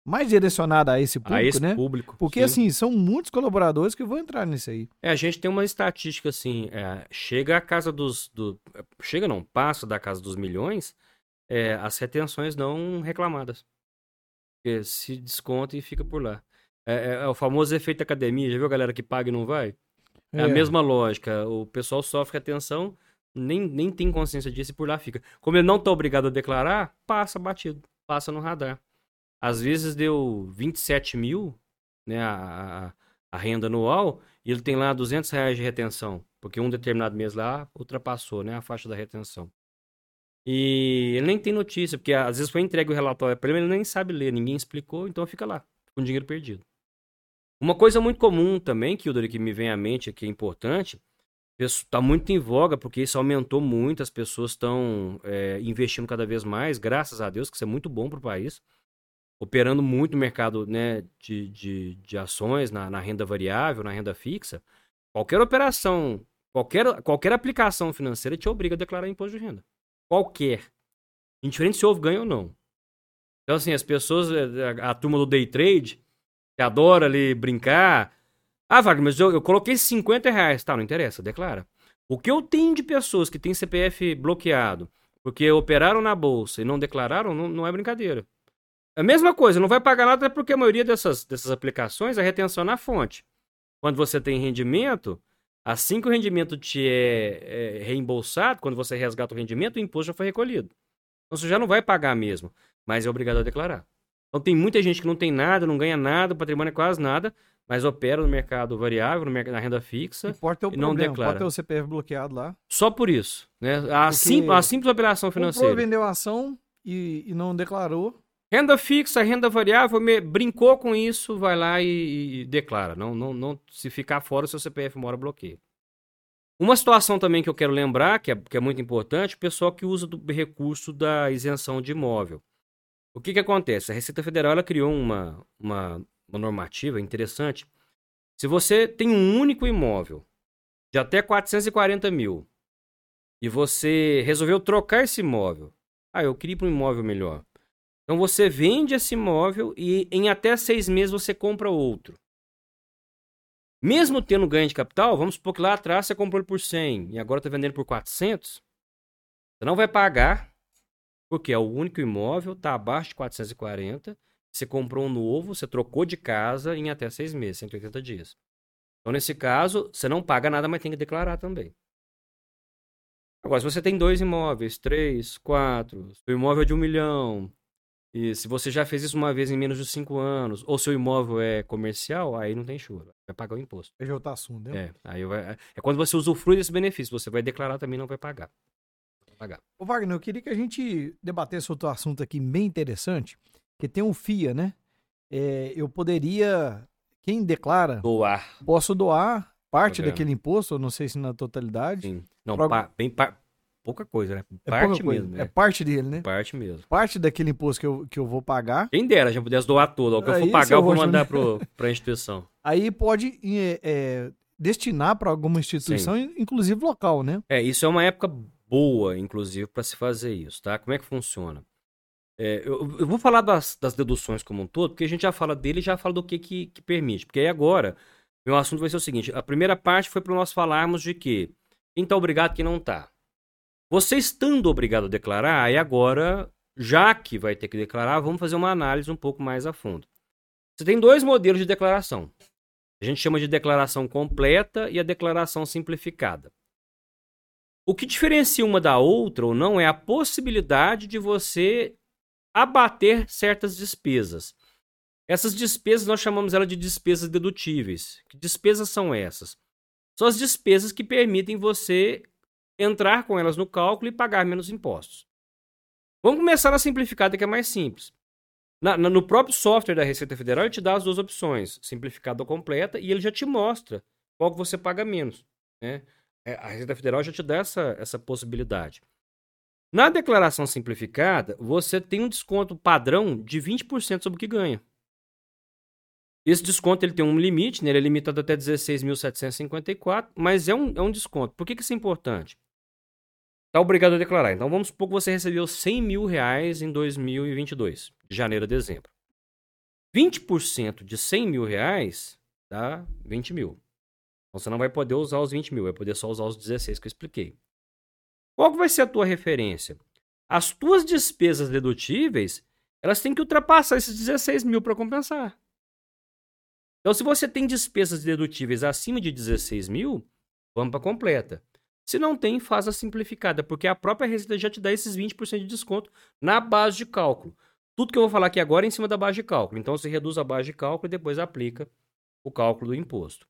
mais direcionada a esse público, né? Porque, assim, são muitos colaboradores que vão entrar nisso aí. A gente tem uma estatística, assim, passa da casa dos milhões, as retenções não reclamadas. Se desconta e fica por lá. É o famoso efeito academia, já viu a galera que paga e não vai? É a mesma lógica, o pessoal sofre retenção, nem tem consciência disso e por lá fica. Como ele não está obrigado a declarar, passa batido, passa no radar. Às vezes deu 27 mil, né, a renda anual, e ele tem lá R$200 de retenção, porque um determinado mês lá ultrapassou, né, a faixa da retenção. E ele nem tem notícia, porque às vezes foi entregue o relatório para ele, ele nem sabe ler, ninguém explicou, então fica lá, com dinheiro perdido. Uma coisa muito comum também, que me vem à mente, que é importante, está muito em voga, porque isso aumentou muito, as pessoas estão investindo cada vez mais, graças a Deus, que isso é muito bom para o país. Operando muito no mercado, né, de ações, na renda variável, na renda fixa, qualquer operação, qualquer aplicação financeira te obriga a declarar imposto de renda. Qualquer. Indiferente se houve ganho ou não. Então, assim, as pessoas, a turma do day trade, que adora ali brincar. Wagner, mas eu coloquei R$50. Tá, não interessa, declara. O que eu tenho de pessoas que têm CPF bloqueado, porque operaram na bolsa e não declararam, não é brincadeira. A mesma coisa, não vai pagar nada porque a maioria dessas aplicações é retenção na fonte. Quando você tem rendimento, assim que o rendimento te é reembolsado, quando você resgata o rendimento, o imposto já foi recolhido. Então você já não vai pagar mesmo, mas é obrigado a declarar. Então tem muita gente que não tem nada, não ganha nada, o patrimônio é quase nada, mas opera no mercado variável, na renda fixa e não declara. Pode ter o CPF bloqueado lá. Só por isso, né? A simples operação financeira. Comprou, vendeu a ação e não declarou. Renda fixa, renda variável, brincou com isso, vai lá e declara. Não, se ficar fora, o seu CPF mora bloqueia. Uma situação também que eu quero lembrar, que é muito importante, o pessoal que usa do recurso da isenção de imóvel. O que acontece? A Receita Federal ela criou uma normativa interessante. Se você tem um único imóvel de até 440 mil e você resolveu trocar esse imóvel, eu queria ir para um imóvel melhor. Então você vende esse imóvel e em até 6 meses você compra outro. Mesmo tendo ganho de capital, vamos supor que lá atrás você comprou ele por 100 e agora está vendendo por 400, você não vai pagar, porque é o único imóvel, está abaixo de 440, você comprou um novo, você trocou de casa em até 6 meses, 180 dias. Então, nesse caso, você não paga nada, mas tem que declarar também. Agora, se você tem 2 imóveis, 3, 4, seu imóvel é de 1 milhão, e se você já fez isso uma vez em menos de 5 anos, ou seu imóvel é comercial, aí não tem choro, vai pagar o imposto. É outro assunto, né? É quando você usufrui desse benefício, você vai declarar também, não vai pagar. Ô Wagner, eu queria que a gente debatesse outro assunto aqui bem interessante, que tem um FIA, né? Eu poderia, quem declara... Doar. Posso doar parte daquele imposto, eu não sei se na totalidade. Sim. Não, pouca coisa, né? Parte mesmo. É parte dele, né? Parte mesmo. Parte daquele imposto que eu vou pagar. Quem dera, já pudesse doar todo. O que eu for pagar, eu vou mandar para a instituição. Aí pode... destinar para alguma instituição, sim, inclusive local, né? Isso é uma época boa, inclusive, para se fazer isso, tá? Como é que funciona? Eu vou falar das deduções como um todo, porque a gente já fala dele e já fala do que permite. Porque aí agora, meu assunto vai ser o seguinte, a primeira parte foi para nós falarmos de que quem está obrigado e quem não está. Você estando obrigado a declarar, aí agora, já que vai ter que declarar, vamos fazer uma análise um pouco mais a fundo. Você tem 2 modelos de declaração. A gente chama de declaração completa e a declaração simplificada. O que diferencia uma da outra ou não é a possibilidade de você abater certas despesas. Essas despesas nós chamamos ela de despesas dedutíveis. Que despesas são essas? São as despesas que permitem você entrar com elas no cálculo e pagar menos impostos. Vamos começar na simplificada, que é mais simples. No próprio software da Receita Federal, ele te dá as 2 opções, simplificada ou completa, e ele já te mostra qual que você paga menos, né? A Receita Federal já te dá essa possibilidade. Na declaração simplificada, você tem um desconto padrão de 20% sobre o que ganha. Esse desconto ele tem um limite, né? Ele é limitado até 16.754, mas é um desconto. Por que isso é importante? Está obrigado a declarar. Então, vamos supor que você recebeu R$100.000 em 2022, de janeiro a dezembro. 20% de R$100.000 dá 20 mil. Então, você não vai poder usar os 20 mil, vai poder só usar os 16 que eu expliquei. Qual que vai ser a tua referência? As tuas despesas dedutíveis, elas têm que ultrapassar esses 16 mil para compensar. Então, se você tem despesas dedutíveis acima de 16 mil, vamos para a completa. Se não tem, faz a simplificada, porque a própria Receita já te dá esses 20% de desconto na base de cálculo. Tudo que eu vou falar aqui agora é em cima da base de cálculo. Então, você reduz a base de cálculo e depois aplica o cálculo do imposto.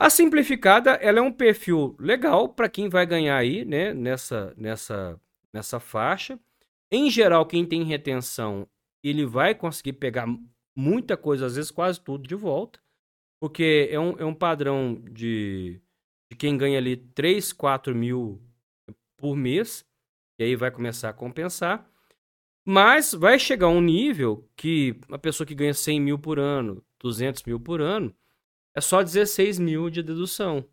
A simplificada, ela é um perfil legal para quem vai ganhar aí, né, nessa faixa. Em geral, quem tem retenção, ele vai conseguir pegar muita coisa, às vezes quase tudo, de volta, porque é um padrão de quem ganha ali 3, 4 mil por mês, e aí vai começar a compensar, mas vai chegar a um nível que a pessoa que ganha 100 mil por ano, 200 mil por ano, é só 16 mil de dedução.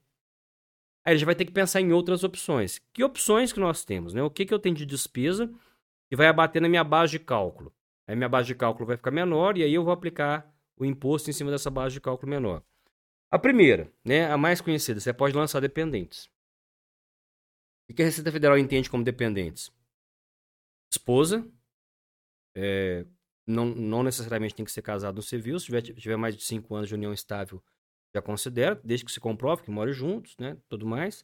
Aí ele já vai ter que pensar em outras opções. Que opções que nós temos, né? O que eu tenho de despesa que vai abater na minha base de cálculo? Aí minha base de cálculo vai ficar menor e aí eu vou aplicar o imposto em cima dessa base de cálculo menor. A primeira, né, a mais conhecida, você pode lançar dependentes. O que a Receita Federal entende como dependentes? Esposa, não necessariamente tem que ser casado no civil, se tiver mais de 5 anos de união estável, já considera, desde que se comprove que moram juntos, né, tudo mais.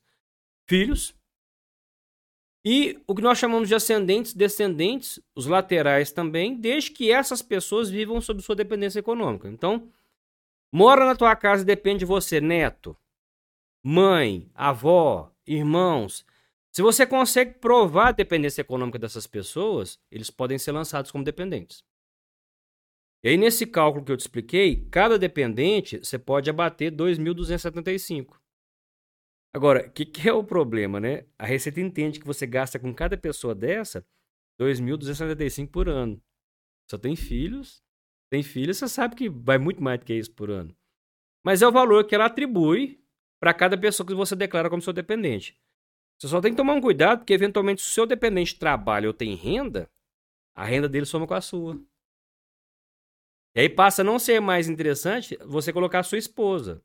Filhos. E o que nós chamamos de ascendentes, descendentes, os laterais também, desde que essas pessoas vivam sob sua dependência econômica. Então, mora na tua casa e depende de você, neto, mãe, avó, irmãos. Se você consegue provar a dependência econômica dessas pessoas, eles podem ser lançados como dependentes. E aí, nesse cálculo que eu te expliquei, cada dependente, você pode abater 2.275. Agora, o que é o problema, né? A Receita entende que você gasta com cada pessoa dessa 2.275 por ano. Só tem filhos, tem filhas, você sabe que vai muito mais do que isso por ano. Mas é o valor que ela atribui para cada pessoa que você declara como seu dependente. Você só tem que tomar um cuidado, porque eventualmente se o seu dependente trabalha ou tem renda, a renda dele soma com a sua. E aí passa a não ser mais interessante você colocar a sua esposa.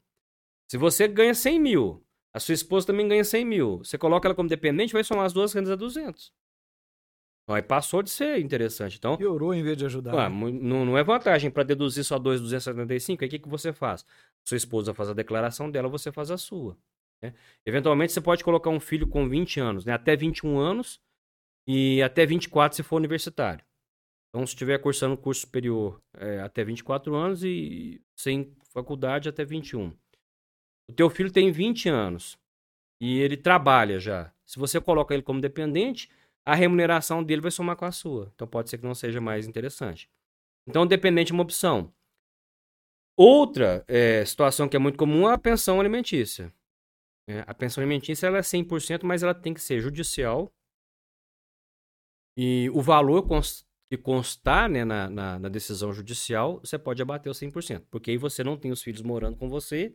Se você ganha 100 mil, a sua esposa também ganha 100 mil. Você coloca ela como dependente, vai somar as duas rendas a 200. Então, aí passou de ser interessante. Então, piorou em vez de ajudar. Ué, né? Não é vantagem para deduzir só 2.275. Aí o que você faz? Sua esposa faz a declaração dela, você faz a sua. Né? Eventualmente você pode colocar um filho com 20 anos, né? Até 21 anos e até 24 se for universitário. Então, se estiver cursando curso superior até 24 anos e sem faculdade até 21. O teu filho tem 20 anos e ele trabalha já. Se você coloca ele como dependente, a remuneração dele vai somar com a sua. Então, pode ser que não seja mais interessante. Então, dependente é uma opção. Outra situação que é muito comum é a pensão alimentícia. A pensão alimentícia ela é 100%, mas ela tem que ser judicial. E o valor que constar, né, na decisão judicial, você pode abater o 100%. Porque aí você não tem os filhos morando com você.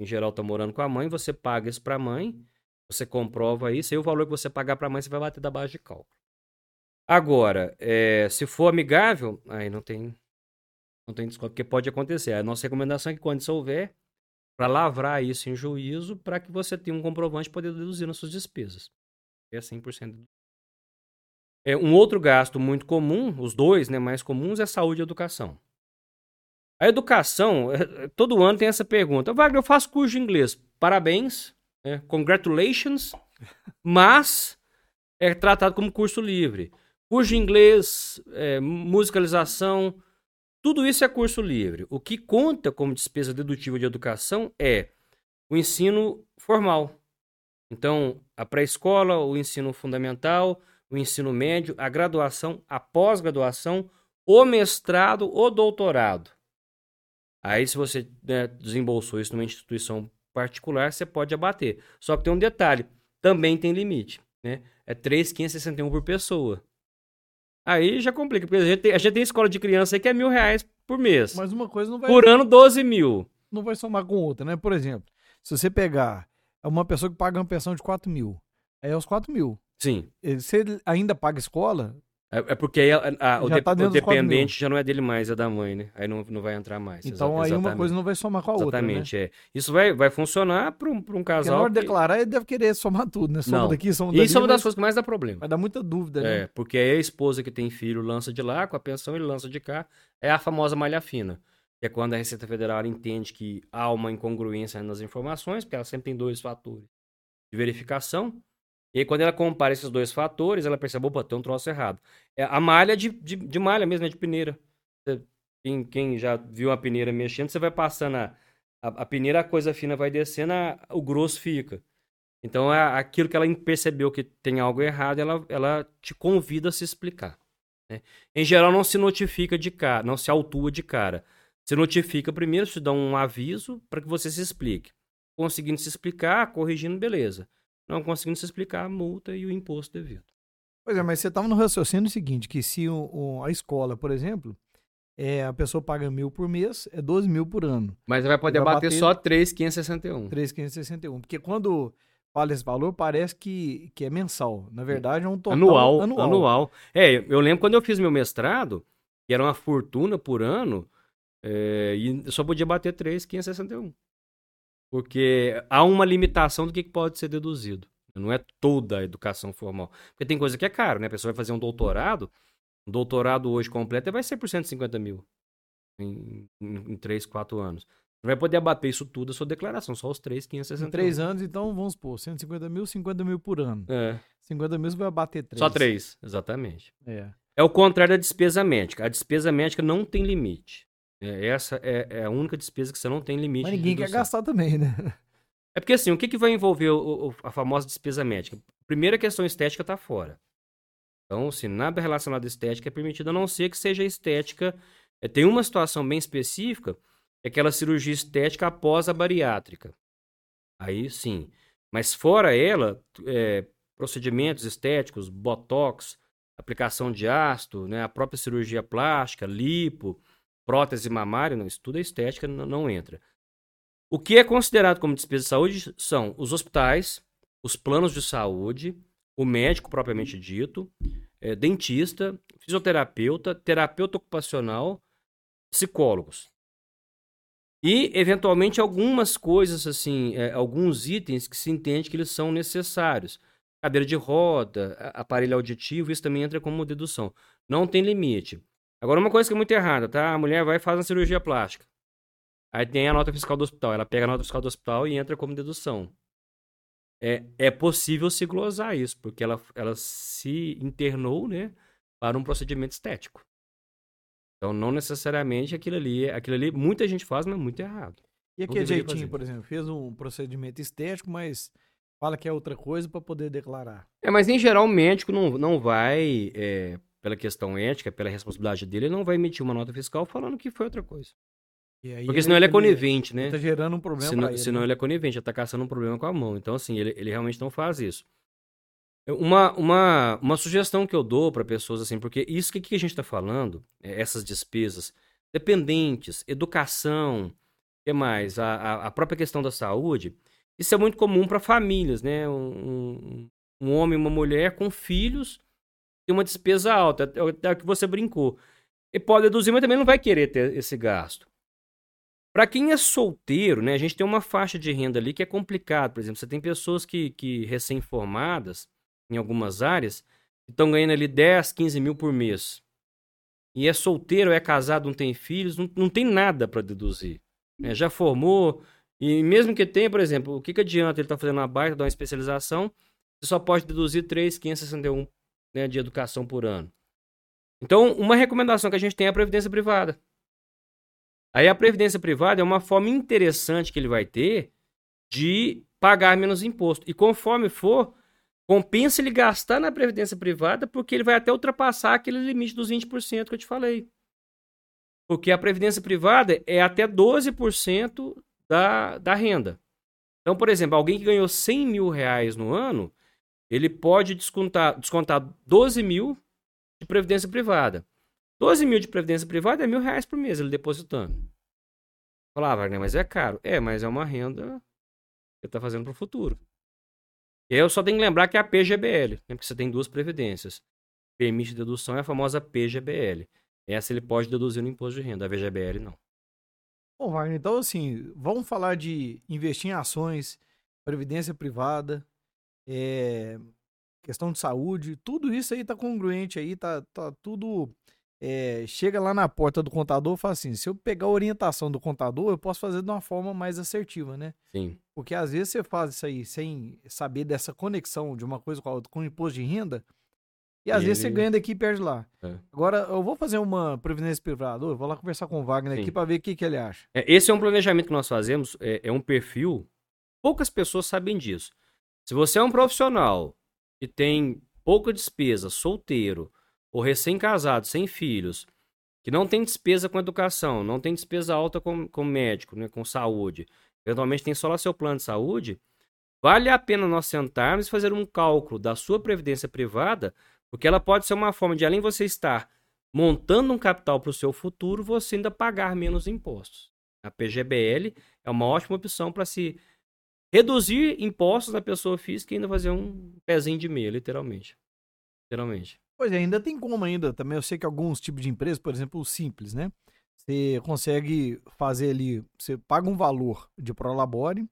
Em geral, está morando com a mãe, você paga isso para a mãe, você comprova isso, aí o valor que você pagar para a mãe, você vai bater da base de cálculo. Agora, se for amigável, aí não tem desconto, porque pode acontecer. A nossa recomendação é que quando isso houver, para lavrar isso em juízo, para que você tenha um comprovante para poder deduzir nas suas despesas. É 100%. Um outro gasto muito comum, os dois, né, mais comuns, é saúde e educação. A educação, todo ano tem essa pergunta. Wagner, eu faço curso de inglês. Parabéns, congratulations, mas é tratado como curso livre. Curso de inglês, musicalização, tudo isso é curso livre. O que conta como despesa dedutível de educação é o ensino formal. Então, a pré-escola, o ensino fundamental, o ensino médio, a graduação, a pós-graduação, o mestrado, o doutorado. Aí, se você desembolsou isso numa instituição particular, você pode abater. Só que tem um detalhe, também tem limite, né? É R$3.561 por pessoa. Aí já complica, porque a gente tem escola de criança aí que é R$1.000 por mês. Mas uma coisa não vai... Por ano, 12 mil. Não vai somar com outra, né? Por exemplo, se você pegar uma pessoa que paga uma pensão de 4 mil, aí é os 4 mil. Sim. Você ainda paga escola... É porque aí o dependente já não é dele mais, é da mãe, né? Aí não vai entrar mais. Então aí uma coisa não vai somar com a outra, exatamente, né? Isso vai funcionar para um casal... Na hora de declarar, ele deve querer somar tudo, né? Soma não. Daqui, soma daqui. Isso é uma das coisas que mais dá problema. Vai dar muita dúvida, né? É, porque aí a esposa que tem filho lança de lá, com a pensão ele lança de cá. É a famosa malha fina. Que é quando a Receita Federal entende que há uma incongruência nas informações, porque ela sempre tem dois fatores de verificação. E aí, quando ela compara esses dois fatores, ela percebe, opa, tem um troço errado. A malha é de malha mesmo, é de peneira. Quem já viu a peneira mexendo, você vai passando a peneira, a coisa fina vai descendo, o grosso fica. Então, aquilo que ela percebeu que tem algo errado, ela te convida a se explicar, né? Em geral, não se notifica de cara, não se autua de cara. Se notifica primeiro, te dá um aviso para que você se explique. Conseguindo se explicar, corrigindo, beleza. Não conseguindo se explicar a multa e o imposto devido. Pois é, mas você estava no raciocínio seguinte, que se a escola, por exemplo, a pessoa paga 1.000 por mês, é 12 mil por ano. Mas vai poder bater só 3.561. 3.561, porque quando fala esse valor, parece que é mensal. Na verdade, é um total anual. Eu lembro quando eu fiz meu mestrado, que era uma fortuna por ano, e só podia bater 3.561. Porque há uma limitação do que pode ser deduzido. Não é toda a educação formal. Porque tem coisa que é caro, né? A pessoa vai fazer um doutorado. O doutorado hoje completo vai ser por 150 mil. Em 3, 4 anos. Você vai poder abater isso tudo, a sua declaração. Só os 3.560. Em 3 anos, então, vamos supor, 150 mil, 50 mil por ano. 50 mil você vai abater 3. Só 3, exatamente. É o contrário da despesa médica. A despesa médica não tem limite. Essa é a única despesa que você não tem limite. Mas ninguém quer gastar também, né? É porque assim, o que vai envolver a famosa despesa médica? Primeiro, a questão estética está fora. Então, se nada relacionado à estética é permitido, a não ser que seja estética. Tem uma situação bem específica, é aquela cirurgia estética após a bariátrica. Aí sim. Mas fora ela, procedimentos estéticos, botox, aplicação de ácido, né, a própria cirurgia plástica, lipo... prótese mamária, não, isso tudo é estética, não entra. O que é considerado como despesa de saúde são os hospitais, os planos de saúde, o médico propriamente dito, dentista, fisioterapeuta, terapeuta ocupacional, psicólogos. E, eventualmente, algumas coisas, assim, alguns itens que se entende que eles são necessários. Cadeira de roda, aparelho auditivo, isso também entra como dedução. Não tem limite. Agora, uma coisa que é muito errada, tá? A mulher vai e faz uma cirurgia plástica. Aí tem a nota fiscal do hospital. Ela pega a nota fiscal do hospital e entra como dedução. É possível se glosar isso, porque ela se internou, né, para um procedimento estético. Então, não necessariamente aquilo ali muita gente faz, mas muito errado. E aquele jeitinho, fazer. Por exemplo, fez um procedimento estético, mas fala que é outra coisa para poder declarar. Mas em geral o médico não vai, pela questão ética, pela responsabilidade dele, ele não vai emitir uma nota fiscal falando que foi outra coisa. E aí, porque senão ele é conivente, né? Está gerando um problema para ele. Senão ele é conivente, já está caçando um problema com a mão. Então, assim, ele realmente não faz isso. Uma sugestão que eu dou para pessoas, assim, porque isso que a gente está falando, essas despesas, dependentes, educação, o que mais? A própria questão da saúde, isso é muito comum para famílias, né? Um homem e uma mulher com filhos tem uma despesa alta, é o que você brincou. Ele pode deduzir, mas também não vai querer ter esse gasto. Para quem é solteiro, né? A gente tem uma faixa de renda ali que é complicado. Por exemplo, você tem pessoas que recém-formadas em algumas áreas, estão ganhando ali 10, 15 mil por mês. E é solteiro, é casado, não tem filhos, não tem nada para deduzir. Né? Já formou, e mesmo que tenha, por exemplo, o que adianta ele estar fazendo uma baita, dar uma especialização, você só pode deduzir 3.561, né, de educação por ano. Então, uma recomendação que a gente tem é a previdência privada. Aí a previdência privada é uma forma interessante que ele vai ter de pagar menos imposto. E conforme for, compensa ele gastar na previdência privada porque ele vai até ultrapassar aquele limite dos 20% que eu te falei. Porque a previdência privada é até 12% da renda. Então, por exemplo, alguém que ganhou 100 mil reais no ano, ele pode descontar 12 mil de previdência privada. 12 mil de previdência privada é R$1.000 por mês, ele depositando. Falar, Wagner, mas é caro. Mas é uma renda que está fazendo para o futuro. E aí eu só tenho que lembrar que é a PGBL, né? Porque você tem duas previdências. Permite dedução é a famosa PGBL. Essa ele pode deduzir no imposto de renda, a VGBL não. Bom, Wagner, então assim, vamos falar de investir em ações, previdência privada, questão de saúde, tudo isso aí está congruente aí, tá tudo... chega lá na porta do contador e fala assim, se eu pegar a orientação do contador, eu posso fazer de uma forma mais assertiva, né? Sim. Porque às vezes você faz isso aí sem saber dessa conexão de uma coisa com a outra, com o imposto de renda, e às vezes você ganha daqui e perde lá. Agora, eu vou fazer uma previdência privada, eu vou lá conversar com o Wagner Sim. aqui para ver o que ele acha. Esse é um planejamento que nós fazemos, é um perfil, poucas pessoas sabem disso. Se você é um profissional que tem pouca despesa, solteiro, ou recém-casado, sem filhos, que não tem despesa com educação, não tem despesa alta com médico, né, com saúde, eventualmente tem só lá seu plano de saúde, vale a pena nós sentarmos e fazer um cálculo da sua previdência privada, porque ela pode ser uma forma de, além de você estar montando um capital para o seu futuro, você ainda pagar menos impostos. A PGBL é uma ótima opção para se reduzir impostos na pessoa física e ainda fazer um pezinho de meia, literalmente. Pois é, ainda tem como ainda também, eu sei que alguns tipos de empresa, por exemplo, o Simples, né? Você consegue fazer ali, você paga um valor de prolabore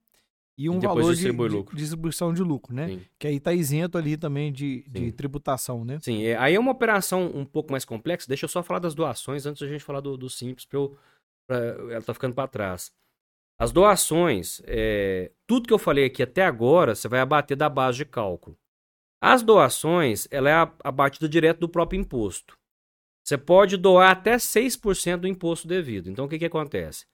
e um valor de distribuição de lucro, né? Sim. Que aí tá isento ali também de tributação, né? Sim, aí é uma operação um pouco mais complexa, deixa eu só falar das doações antes da gente falar do Simples, ela tá ficando para trás. As doações, tudo que eu falei aqui até agora, você vai abater da base de cálculo. As doações, ela é abatida direto do próprio imposto. Você pode doar até 6% do imposto devido. Então, o que acontece?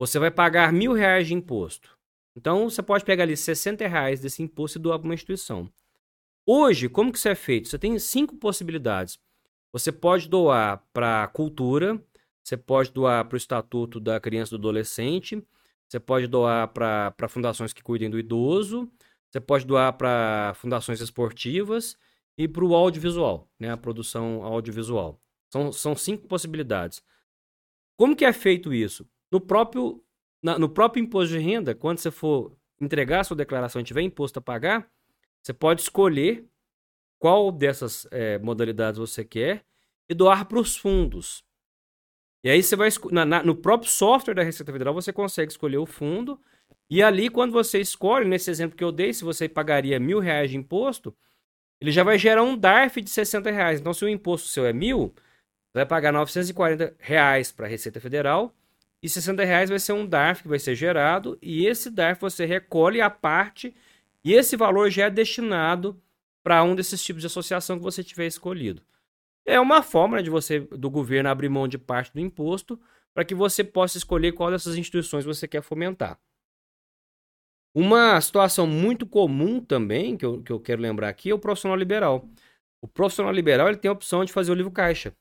Você vai pagar R$1.000 de imposto. Então, você pode pegar ali R$60 desse imposto e doar para uma instituição. Hoje, como que isso é feito? Você tem 5 possibilidades. Você pode doar para a cultura, você pode doar para o Estatuto da Criança e do Adolescente, você pode doar para fundações que cuidem do idoso, você pode doar para fundações esportivas e para o audiovisual, né? A produção audiovisual. São 5 possibilidades. Como que é feito isso? No próprio imposto de renda, quando você for entregar a sua declaração e tiver imposto a pagar, você pode escolher qual dessas modalidades você quer e doar para os fundos. E aí você vai, no próprio software da Receita Federal, você consegue escolher o fundo. E ali, quando você escolhe, nesse exemplo que eu dei, se você pagaria R$1.000 de imposto, ele já vai gerar um DARF de R$60. Então, se o imposto seu é R$1.000, você vai pagar R$940 para a Receita Federal e R$60 vai ser um DARF que vai ser gerado, e esse DARF você recolhe a parte e esse valor já é destinado para um desses tipos de associação que você tiver escolhido. É uma forma de você, do governo, abrir mão de parte do imposto para que você possa escolher qual dessas instituições você quer fomentar. Uma situação muito comum também, que eu quero lembrar aqui, é o profissional liberal. O profissional liberal ele tem a opção de fazer o livro caixa.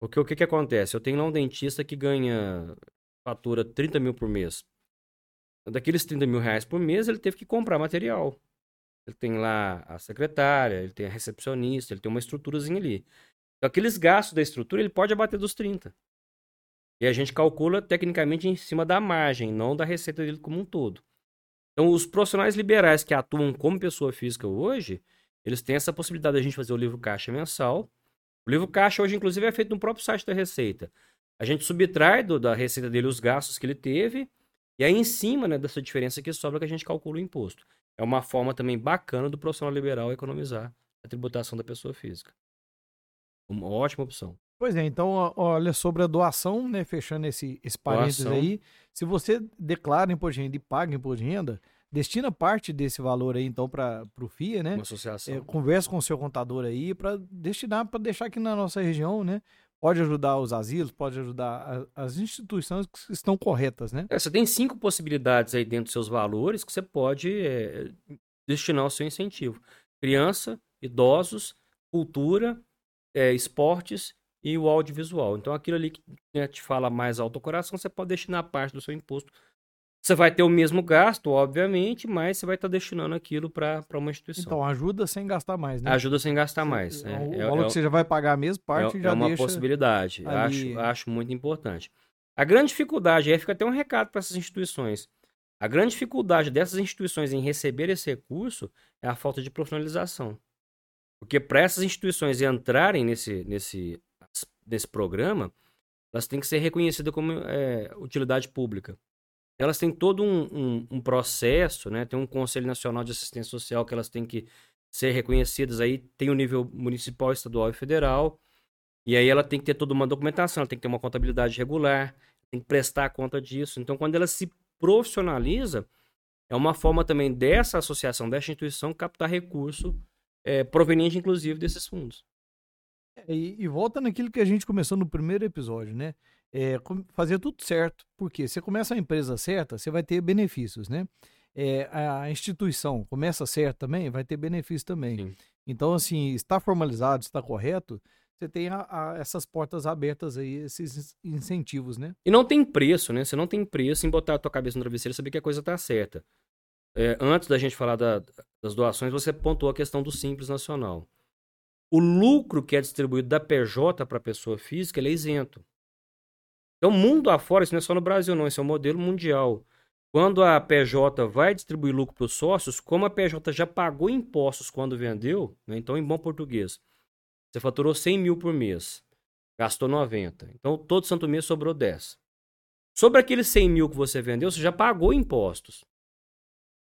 Porque o que acontece? Eu tenho lá um dentista que fatura 30 mil por mês. Daqueles R$30 mil por mês, ele teve que comprar material. Ele tem lá a secretária, ele tem a recepcionista, ele tem uma estruturazinha ali. Então, aqueles gastos da estrutura, ele pode abater dos 30. E a gente calcula tecnicamente em cima da margem, não da receita dele como um todo. Então, os profissionais liberais que atuam como pessoa física hoje, eles têm essa possibilidade de a gente fazer o livro caixa mensal. O livro caixa hoje, inclusive, é feito no próprio site da Receita. A gente subtrai da receita dele os gastos que ele teve e aí em cima, né, dessa diferença que sobra que a gente calcula o imposto. É uma forma também bacana do profissional liberal economizar a tributação da pessoa física. Uma ótima opção. Pois é, então, olha, sobre a doação, né, fechando esse parênteses doação. Aí, se você declara imposto de renda e paga imposto de renda, destina parte desse valor aí, então, para o FIA, né? Uma associação. Conversa com o seu contador aí para destinar, para deixar aqui na nossa região, né? Pode ajudar os asilos, pode ajudar as instituições que estão corretas, né? Você tem 5 possibilidades aí dentro dos seus valores que você pode destinar ao seu incentivo. Criança, idosos, cultura, esportes e o audiovisual. Então, aquilo ali que te fala mais alto ao coração, você pode destinar parte do seu imposto. Você vai ter o mesmo gasto, obviamente, mas você vai estar destinando aquilo para uma instituição. Então, ajuda sem gastar mais, né? Ajuda sem gastar mais. O valor que você já vai pagar mesmo, parte já deixa... É uma possibilidade. Acho muito importante. A grande dificuldade, aí fica até um recado para essas instituições. A grande dificuldade dessas instituições em receber esse recurso é a falta de profissionalização. Porque para essas instituições entrarem nesse programa, elas têm que ser reconhecidas como utilidade pública. Elas têm todo um processo, né? Tem um Conselho Nacional de Assistência Social que elas têm que ser reconhecidas, aí tem o nível municipal, estadual e federal, e aí ela tem que ter toda uma documentação, ela tem que ter uma contabilidade regular, tem que prestar conta disso. Então, quando ela se profissionaliza, é uma forma também dessa associação, dessa instituição, captar recurso proveniente, inclusive, desses fundos. E volta naquilo que a gente começou no primeiro episódio, né? Fazer tudo certo, porque você começa a empresa certa, você vai ter benefícios, né? A instituição começa certa também, vai ter benefícios também. Sim. Então, assim, está formalizado, está correto, você tem essas portas abertas aí, esses incentivos, né? E não tem preço, né? Você não tem preço em botar a tua cabeça no travesseiro e saber que a coisa está certa. Antes da gente falar das doações, você pontuou a questão do Simples Nacional. O lucro que é distribuído da PJ para a pessoa física, ele é isento. Então, mundo afora, isso não é só no Brasil não, isso é um modelo mundial. Quando a PJ vai distribuir lucro para os sócios, como a PJ já pagou impostos quando vendeu, né, então em bom português, você faturou 100 mil por mês, gastou 90, então todo santo mês sobrou 10. Sobre aqueles 100 mil que você vendeu, você já pagou impostos.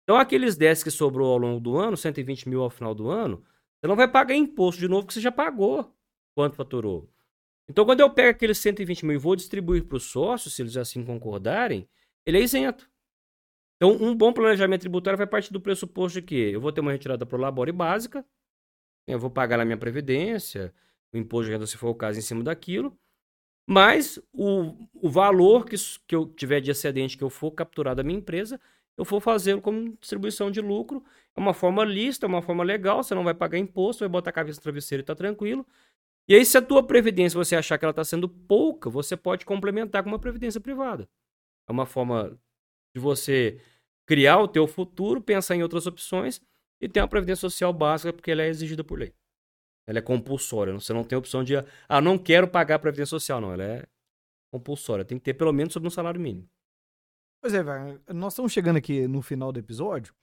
Então, aqueles 10 que sobrou ao longo do ano, 120 mil ao final do ano, você não vai pagar imposto de novo, porque você já pagou quanto faturou. Então, quando eu pego aqueles 120 mil e vou distribuir para os sócios, se eles assim concordarem, ele é isento. Então, um bom planejamento tributário vai partir do pressuposto de que eu vou ter uma retirada pro labore básica, eu vou pagar a minha previdência, o imposto de renda, se for o caso, em cima daquilo, mas o valor que eu tiver de excedente que eu for capturar da minha empresa, eu vou fazê-lo como distribuição de lucro. É uma forma lícita, é uma forma legal, você não vai pagar imposto, vai botar a cabeça no travesseiro e está tranquilo. E aí, se a tua previdência você achar que ela está sendo pouca, você pode complementar com uma previdência privada. É uma forma de você criar o teu futuro, pensar em outras opções e ter uma previdência social básica, porque ela é exigida por lei. Ela é compulsória, você não tem a opção de não quero pagar a previdência social, não, ela é compulsória, tem que ter pelo menos sobre um salário mínimo. Pois é, Wagner, nós estamos chegando aqui no final do episódio.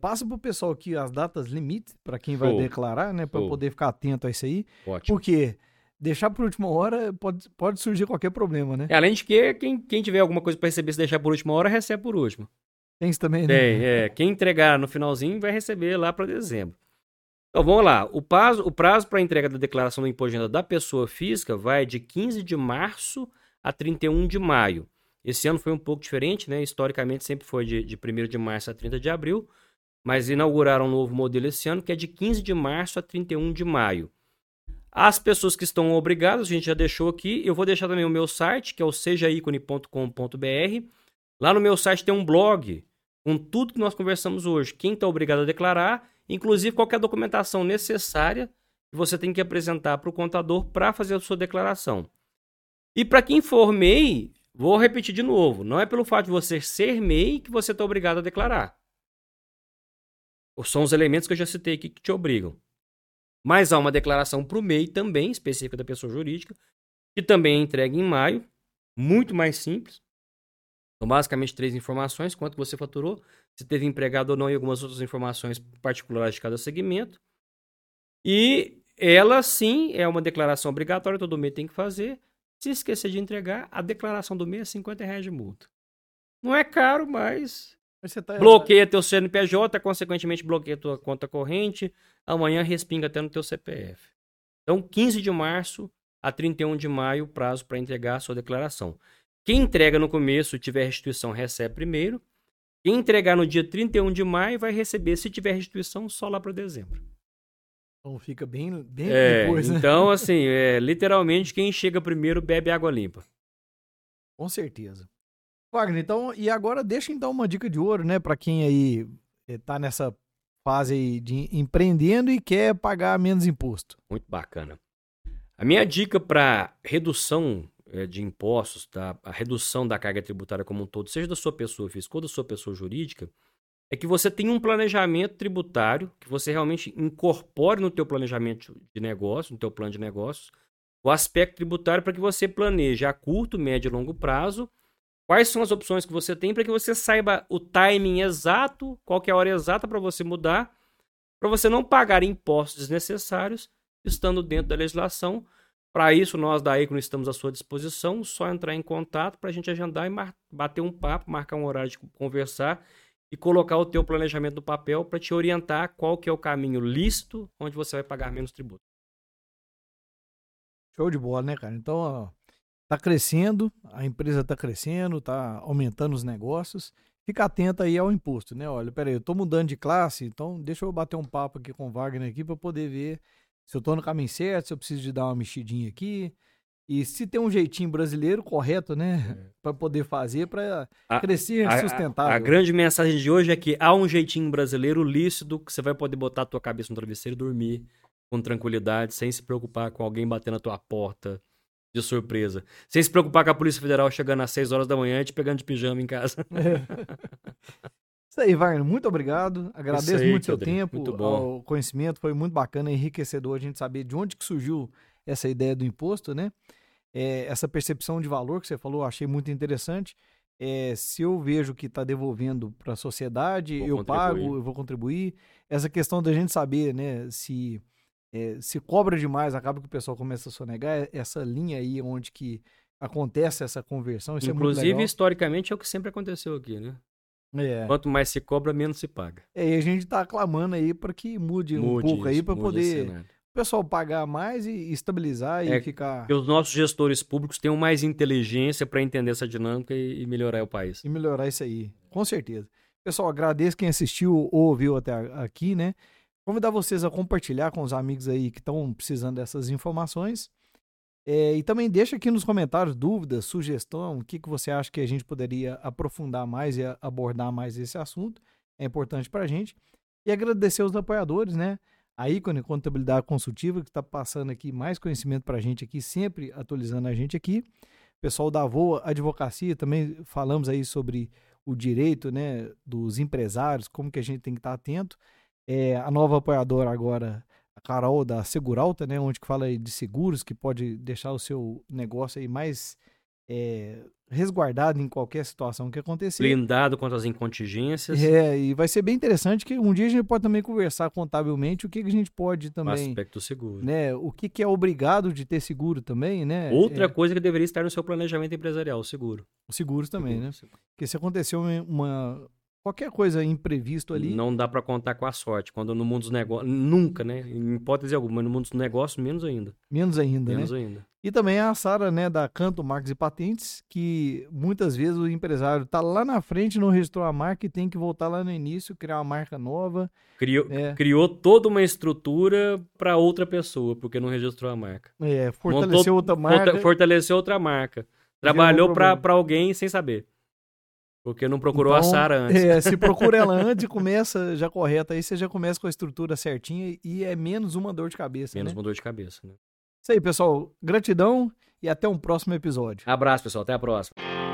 Passa para o pessoal aqui as datas limite, para quem vai declarar, né? Para poder ficar atento a isso aí. Ótimo. Porque deixar por última hora pode surgir qualquer problema, né? Além de que quem tiver alguma coisa para receber, se deixar por última hora, recebe por último. Tem isso também, né? Tem, quem entregar no finalzinho vai receber lá para dezembro. Então, vamos lá. O prazo para entrega da declaração do imposto de renda da pessoa física vai de 15 de março a 31 de maio. Esse ano foi um pouco diferente, né? Historicamente sempre foi de 1º de março a 30 de abril, mas inauguraram um novo modelo esse ano, que é de 15 de março a 31 de maio. As pessoas que estão obrigadas, a gente já deixou aqui, eu vou deixar também o meu site, que é o sejaicone.com.br. Lá no meu site tem um blog com tudo que nós conversamos hoje, quem está obrigado a declarar, inclusive qualquer documentação necessária que você tem que apresentar para o contador para fazer a sua declaração. E para quem for MEI, vou repetir de novo, não é pelo fato de você ser MEI que você está obrigado a declarar. São os elementos que eu já citei aqui que te obrigam. Mas há uma declaração para o MEI também, específica da pessoa jurídica, que também é entregue em maio, muito mais simples. Então, basicamente, 3 informações, quanto você faturou, se teve empregado ou não e algumas outras informações particulares de cada segmento. E ela, sim, é uma declaração obrigatória, todo MEI tem que fazer. Se esquecer de entregar, a declaração do MEI é R$50 de multa. Não é caro, mas... bloqueia teu CNPJ, consequentemente bloqueia tua conta corrente, amanhã respinga até no teu CPF. Então, 15 de março a 31 de maio, o prazo para entregar a sua declaração. Quem entrega no começo e tiver restituição, recebe primeiro. Quem entregar no dia 31 de maio vai receber, se tiver restituição, só lá para dezembro. Então, fica bem depois, né? Então, assim, literalmente, quem chega primeiro bebe água limpa. Com certeza. Wagner, então, e agora deixa então uma dica de ouro, né, para quem aí está nessa fase aí de empreendendo e quer pagar menos imposto. Muito bacana. A minha dica para redução de impostos, tá? A redução da carga tributária como um todo, seja da sua pessoa física ou da sua pessoa jurídica, é que você tenha um planejamento tributário, que você realmente incorpore no teu planejamento de negócio, no teu plano de negócios, o aspecto tributário para que você planeje a curto, médio e longo prazo. Quais são as opções que você tem para que você saiba o timing exato, qual que é a hora exata para você mudar, para você não pagar impostos desnecessários, estando dentro da legislação. Para isso, nós da Ícone estamos à sua disposição, só entrar em contato para a gente agendar e bater um papo, marcar um horário de conversar e colocar o teu planejamento no papel para te orientar qual que é o caminho lícito onde você vai pagar menos tributo. Show de bola, né, cara? Então, está crescendo, a empresa está crescendo, está aumentando os negócios. Fica atento aí ao imposto, né? Olha, peraí, eu estou mudando de classe, então deixa eu bater um papo aqui com o Wagner aqui para poder ver se eu estou no caminho certo, se eu preciso de dar uma mexidinha aqui. E se tem um jeitinho brasileiro correto, né? Para poder fazer, para crescer sustentável. A grande mensagem de hoje é que há um jeitinho brasileiro lícito que você vai poder botar a tua cabeça no travesseiro e dormir com tranquilidade, sem se preocupar com alguém batendo na tua porta de surpresa. Sem se preocupar com a Polícia Federal chegando às 6 horas da manhã e te pegando de pijama em casa. Isso aí, Wagner. Muito obrigado. Agradeço aí, muito o seu tempo, o conhecimento. Foi muito bacana, enriquecedor a gente saber de onde que surgiu essa ideia do imposto, né? Essa percepção de valor que você falou, achei muito interessante. Se eu vejo que está devolvendo para a sociedade, eu vou contribuir. Essa questão da gente saber, né, se cobra demais, acaba que o pessoal começa a sonegar, essa linha aí onde que acontece essa conversão. Isso inclusive, é muito legal. Historicamente, é o que sempre aconteceu aqui, né? Quanto mais se cobra, menos se paga. E a gente está clamando aí para que mude um pouco isso, aí, para poder o pessoal pagar mais e estabilizar e ficar... Os nossos gestores públicos tenham mais inteligência para entender essa dinâmica e melhorar o país. E melhorar isso aí, com certeza. Pessoal, agradeço quem assistiu ou ouviu até aqui, né? Convidar vocês a compartilhar com os amigos aí que estão precisando dessas informações. E também deixa aqui nos comentários dúvidas, sugestão, o que você acha que a gente poderia aprofundar mais e abordar mais esse assunto. É importante para a gente. E agradecer aos apoiadores, né? A Ícone Contabilidade Consultiva, que está passando aqui mais conhecimento para a gente aqui, sempre atualizando a gente aqui. O pessoal da Voa Advocacia, também falamos aí sobre o direito, né, dos empresários, como que a gente tem que estar atento. A nova apoiadora agora, a Carol da Seguralta, né, onde que fala aí de seguros, que pode deixar o seu negócio aí mais resguardado em qualquer situação que acontecer. Blindado contra as incontingências. E vai ser bem interessante que um dia a gente pode também conversar contabilmente o que a gente pode também... Aspecto seguro. Né, o que é obrigado de ter seguro também, né? Outra coisa que deveria estar no seu planejamento empresarial, o seguro. Os seguros também, seguro, né? Seguro. Porque se aconteceu qualquer coisa imprevisto ali... Não dá para contar com a sorte. Quando no mundo dos negócios... Nunca, né? Em hipótese alguma. Mas no mundo dos negócios, menos ainda. Menos ainda. E também a Sara, né, da Canto Marques e Patentes, que muitas vezes o empresário está lá na frente, não registrou a marca e tem que voltar lá no início, criar uma marca nova. Criou toda uma estrutura para outra pessoa, porque não registrou a marca. Fortaleceu outra marca. Trabalhou para alguém sem saber. Porque não procurou a Sara antes. Se procura ela antes e começa já correta, aí você já começa com a estrutura certinha e é menos uma dor de cabeça. Menos uma dor de cabeça, né? Isso aí, pessoal. Gratidão e até um próximo episódio. Abraço, pessoal. Até a próxima.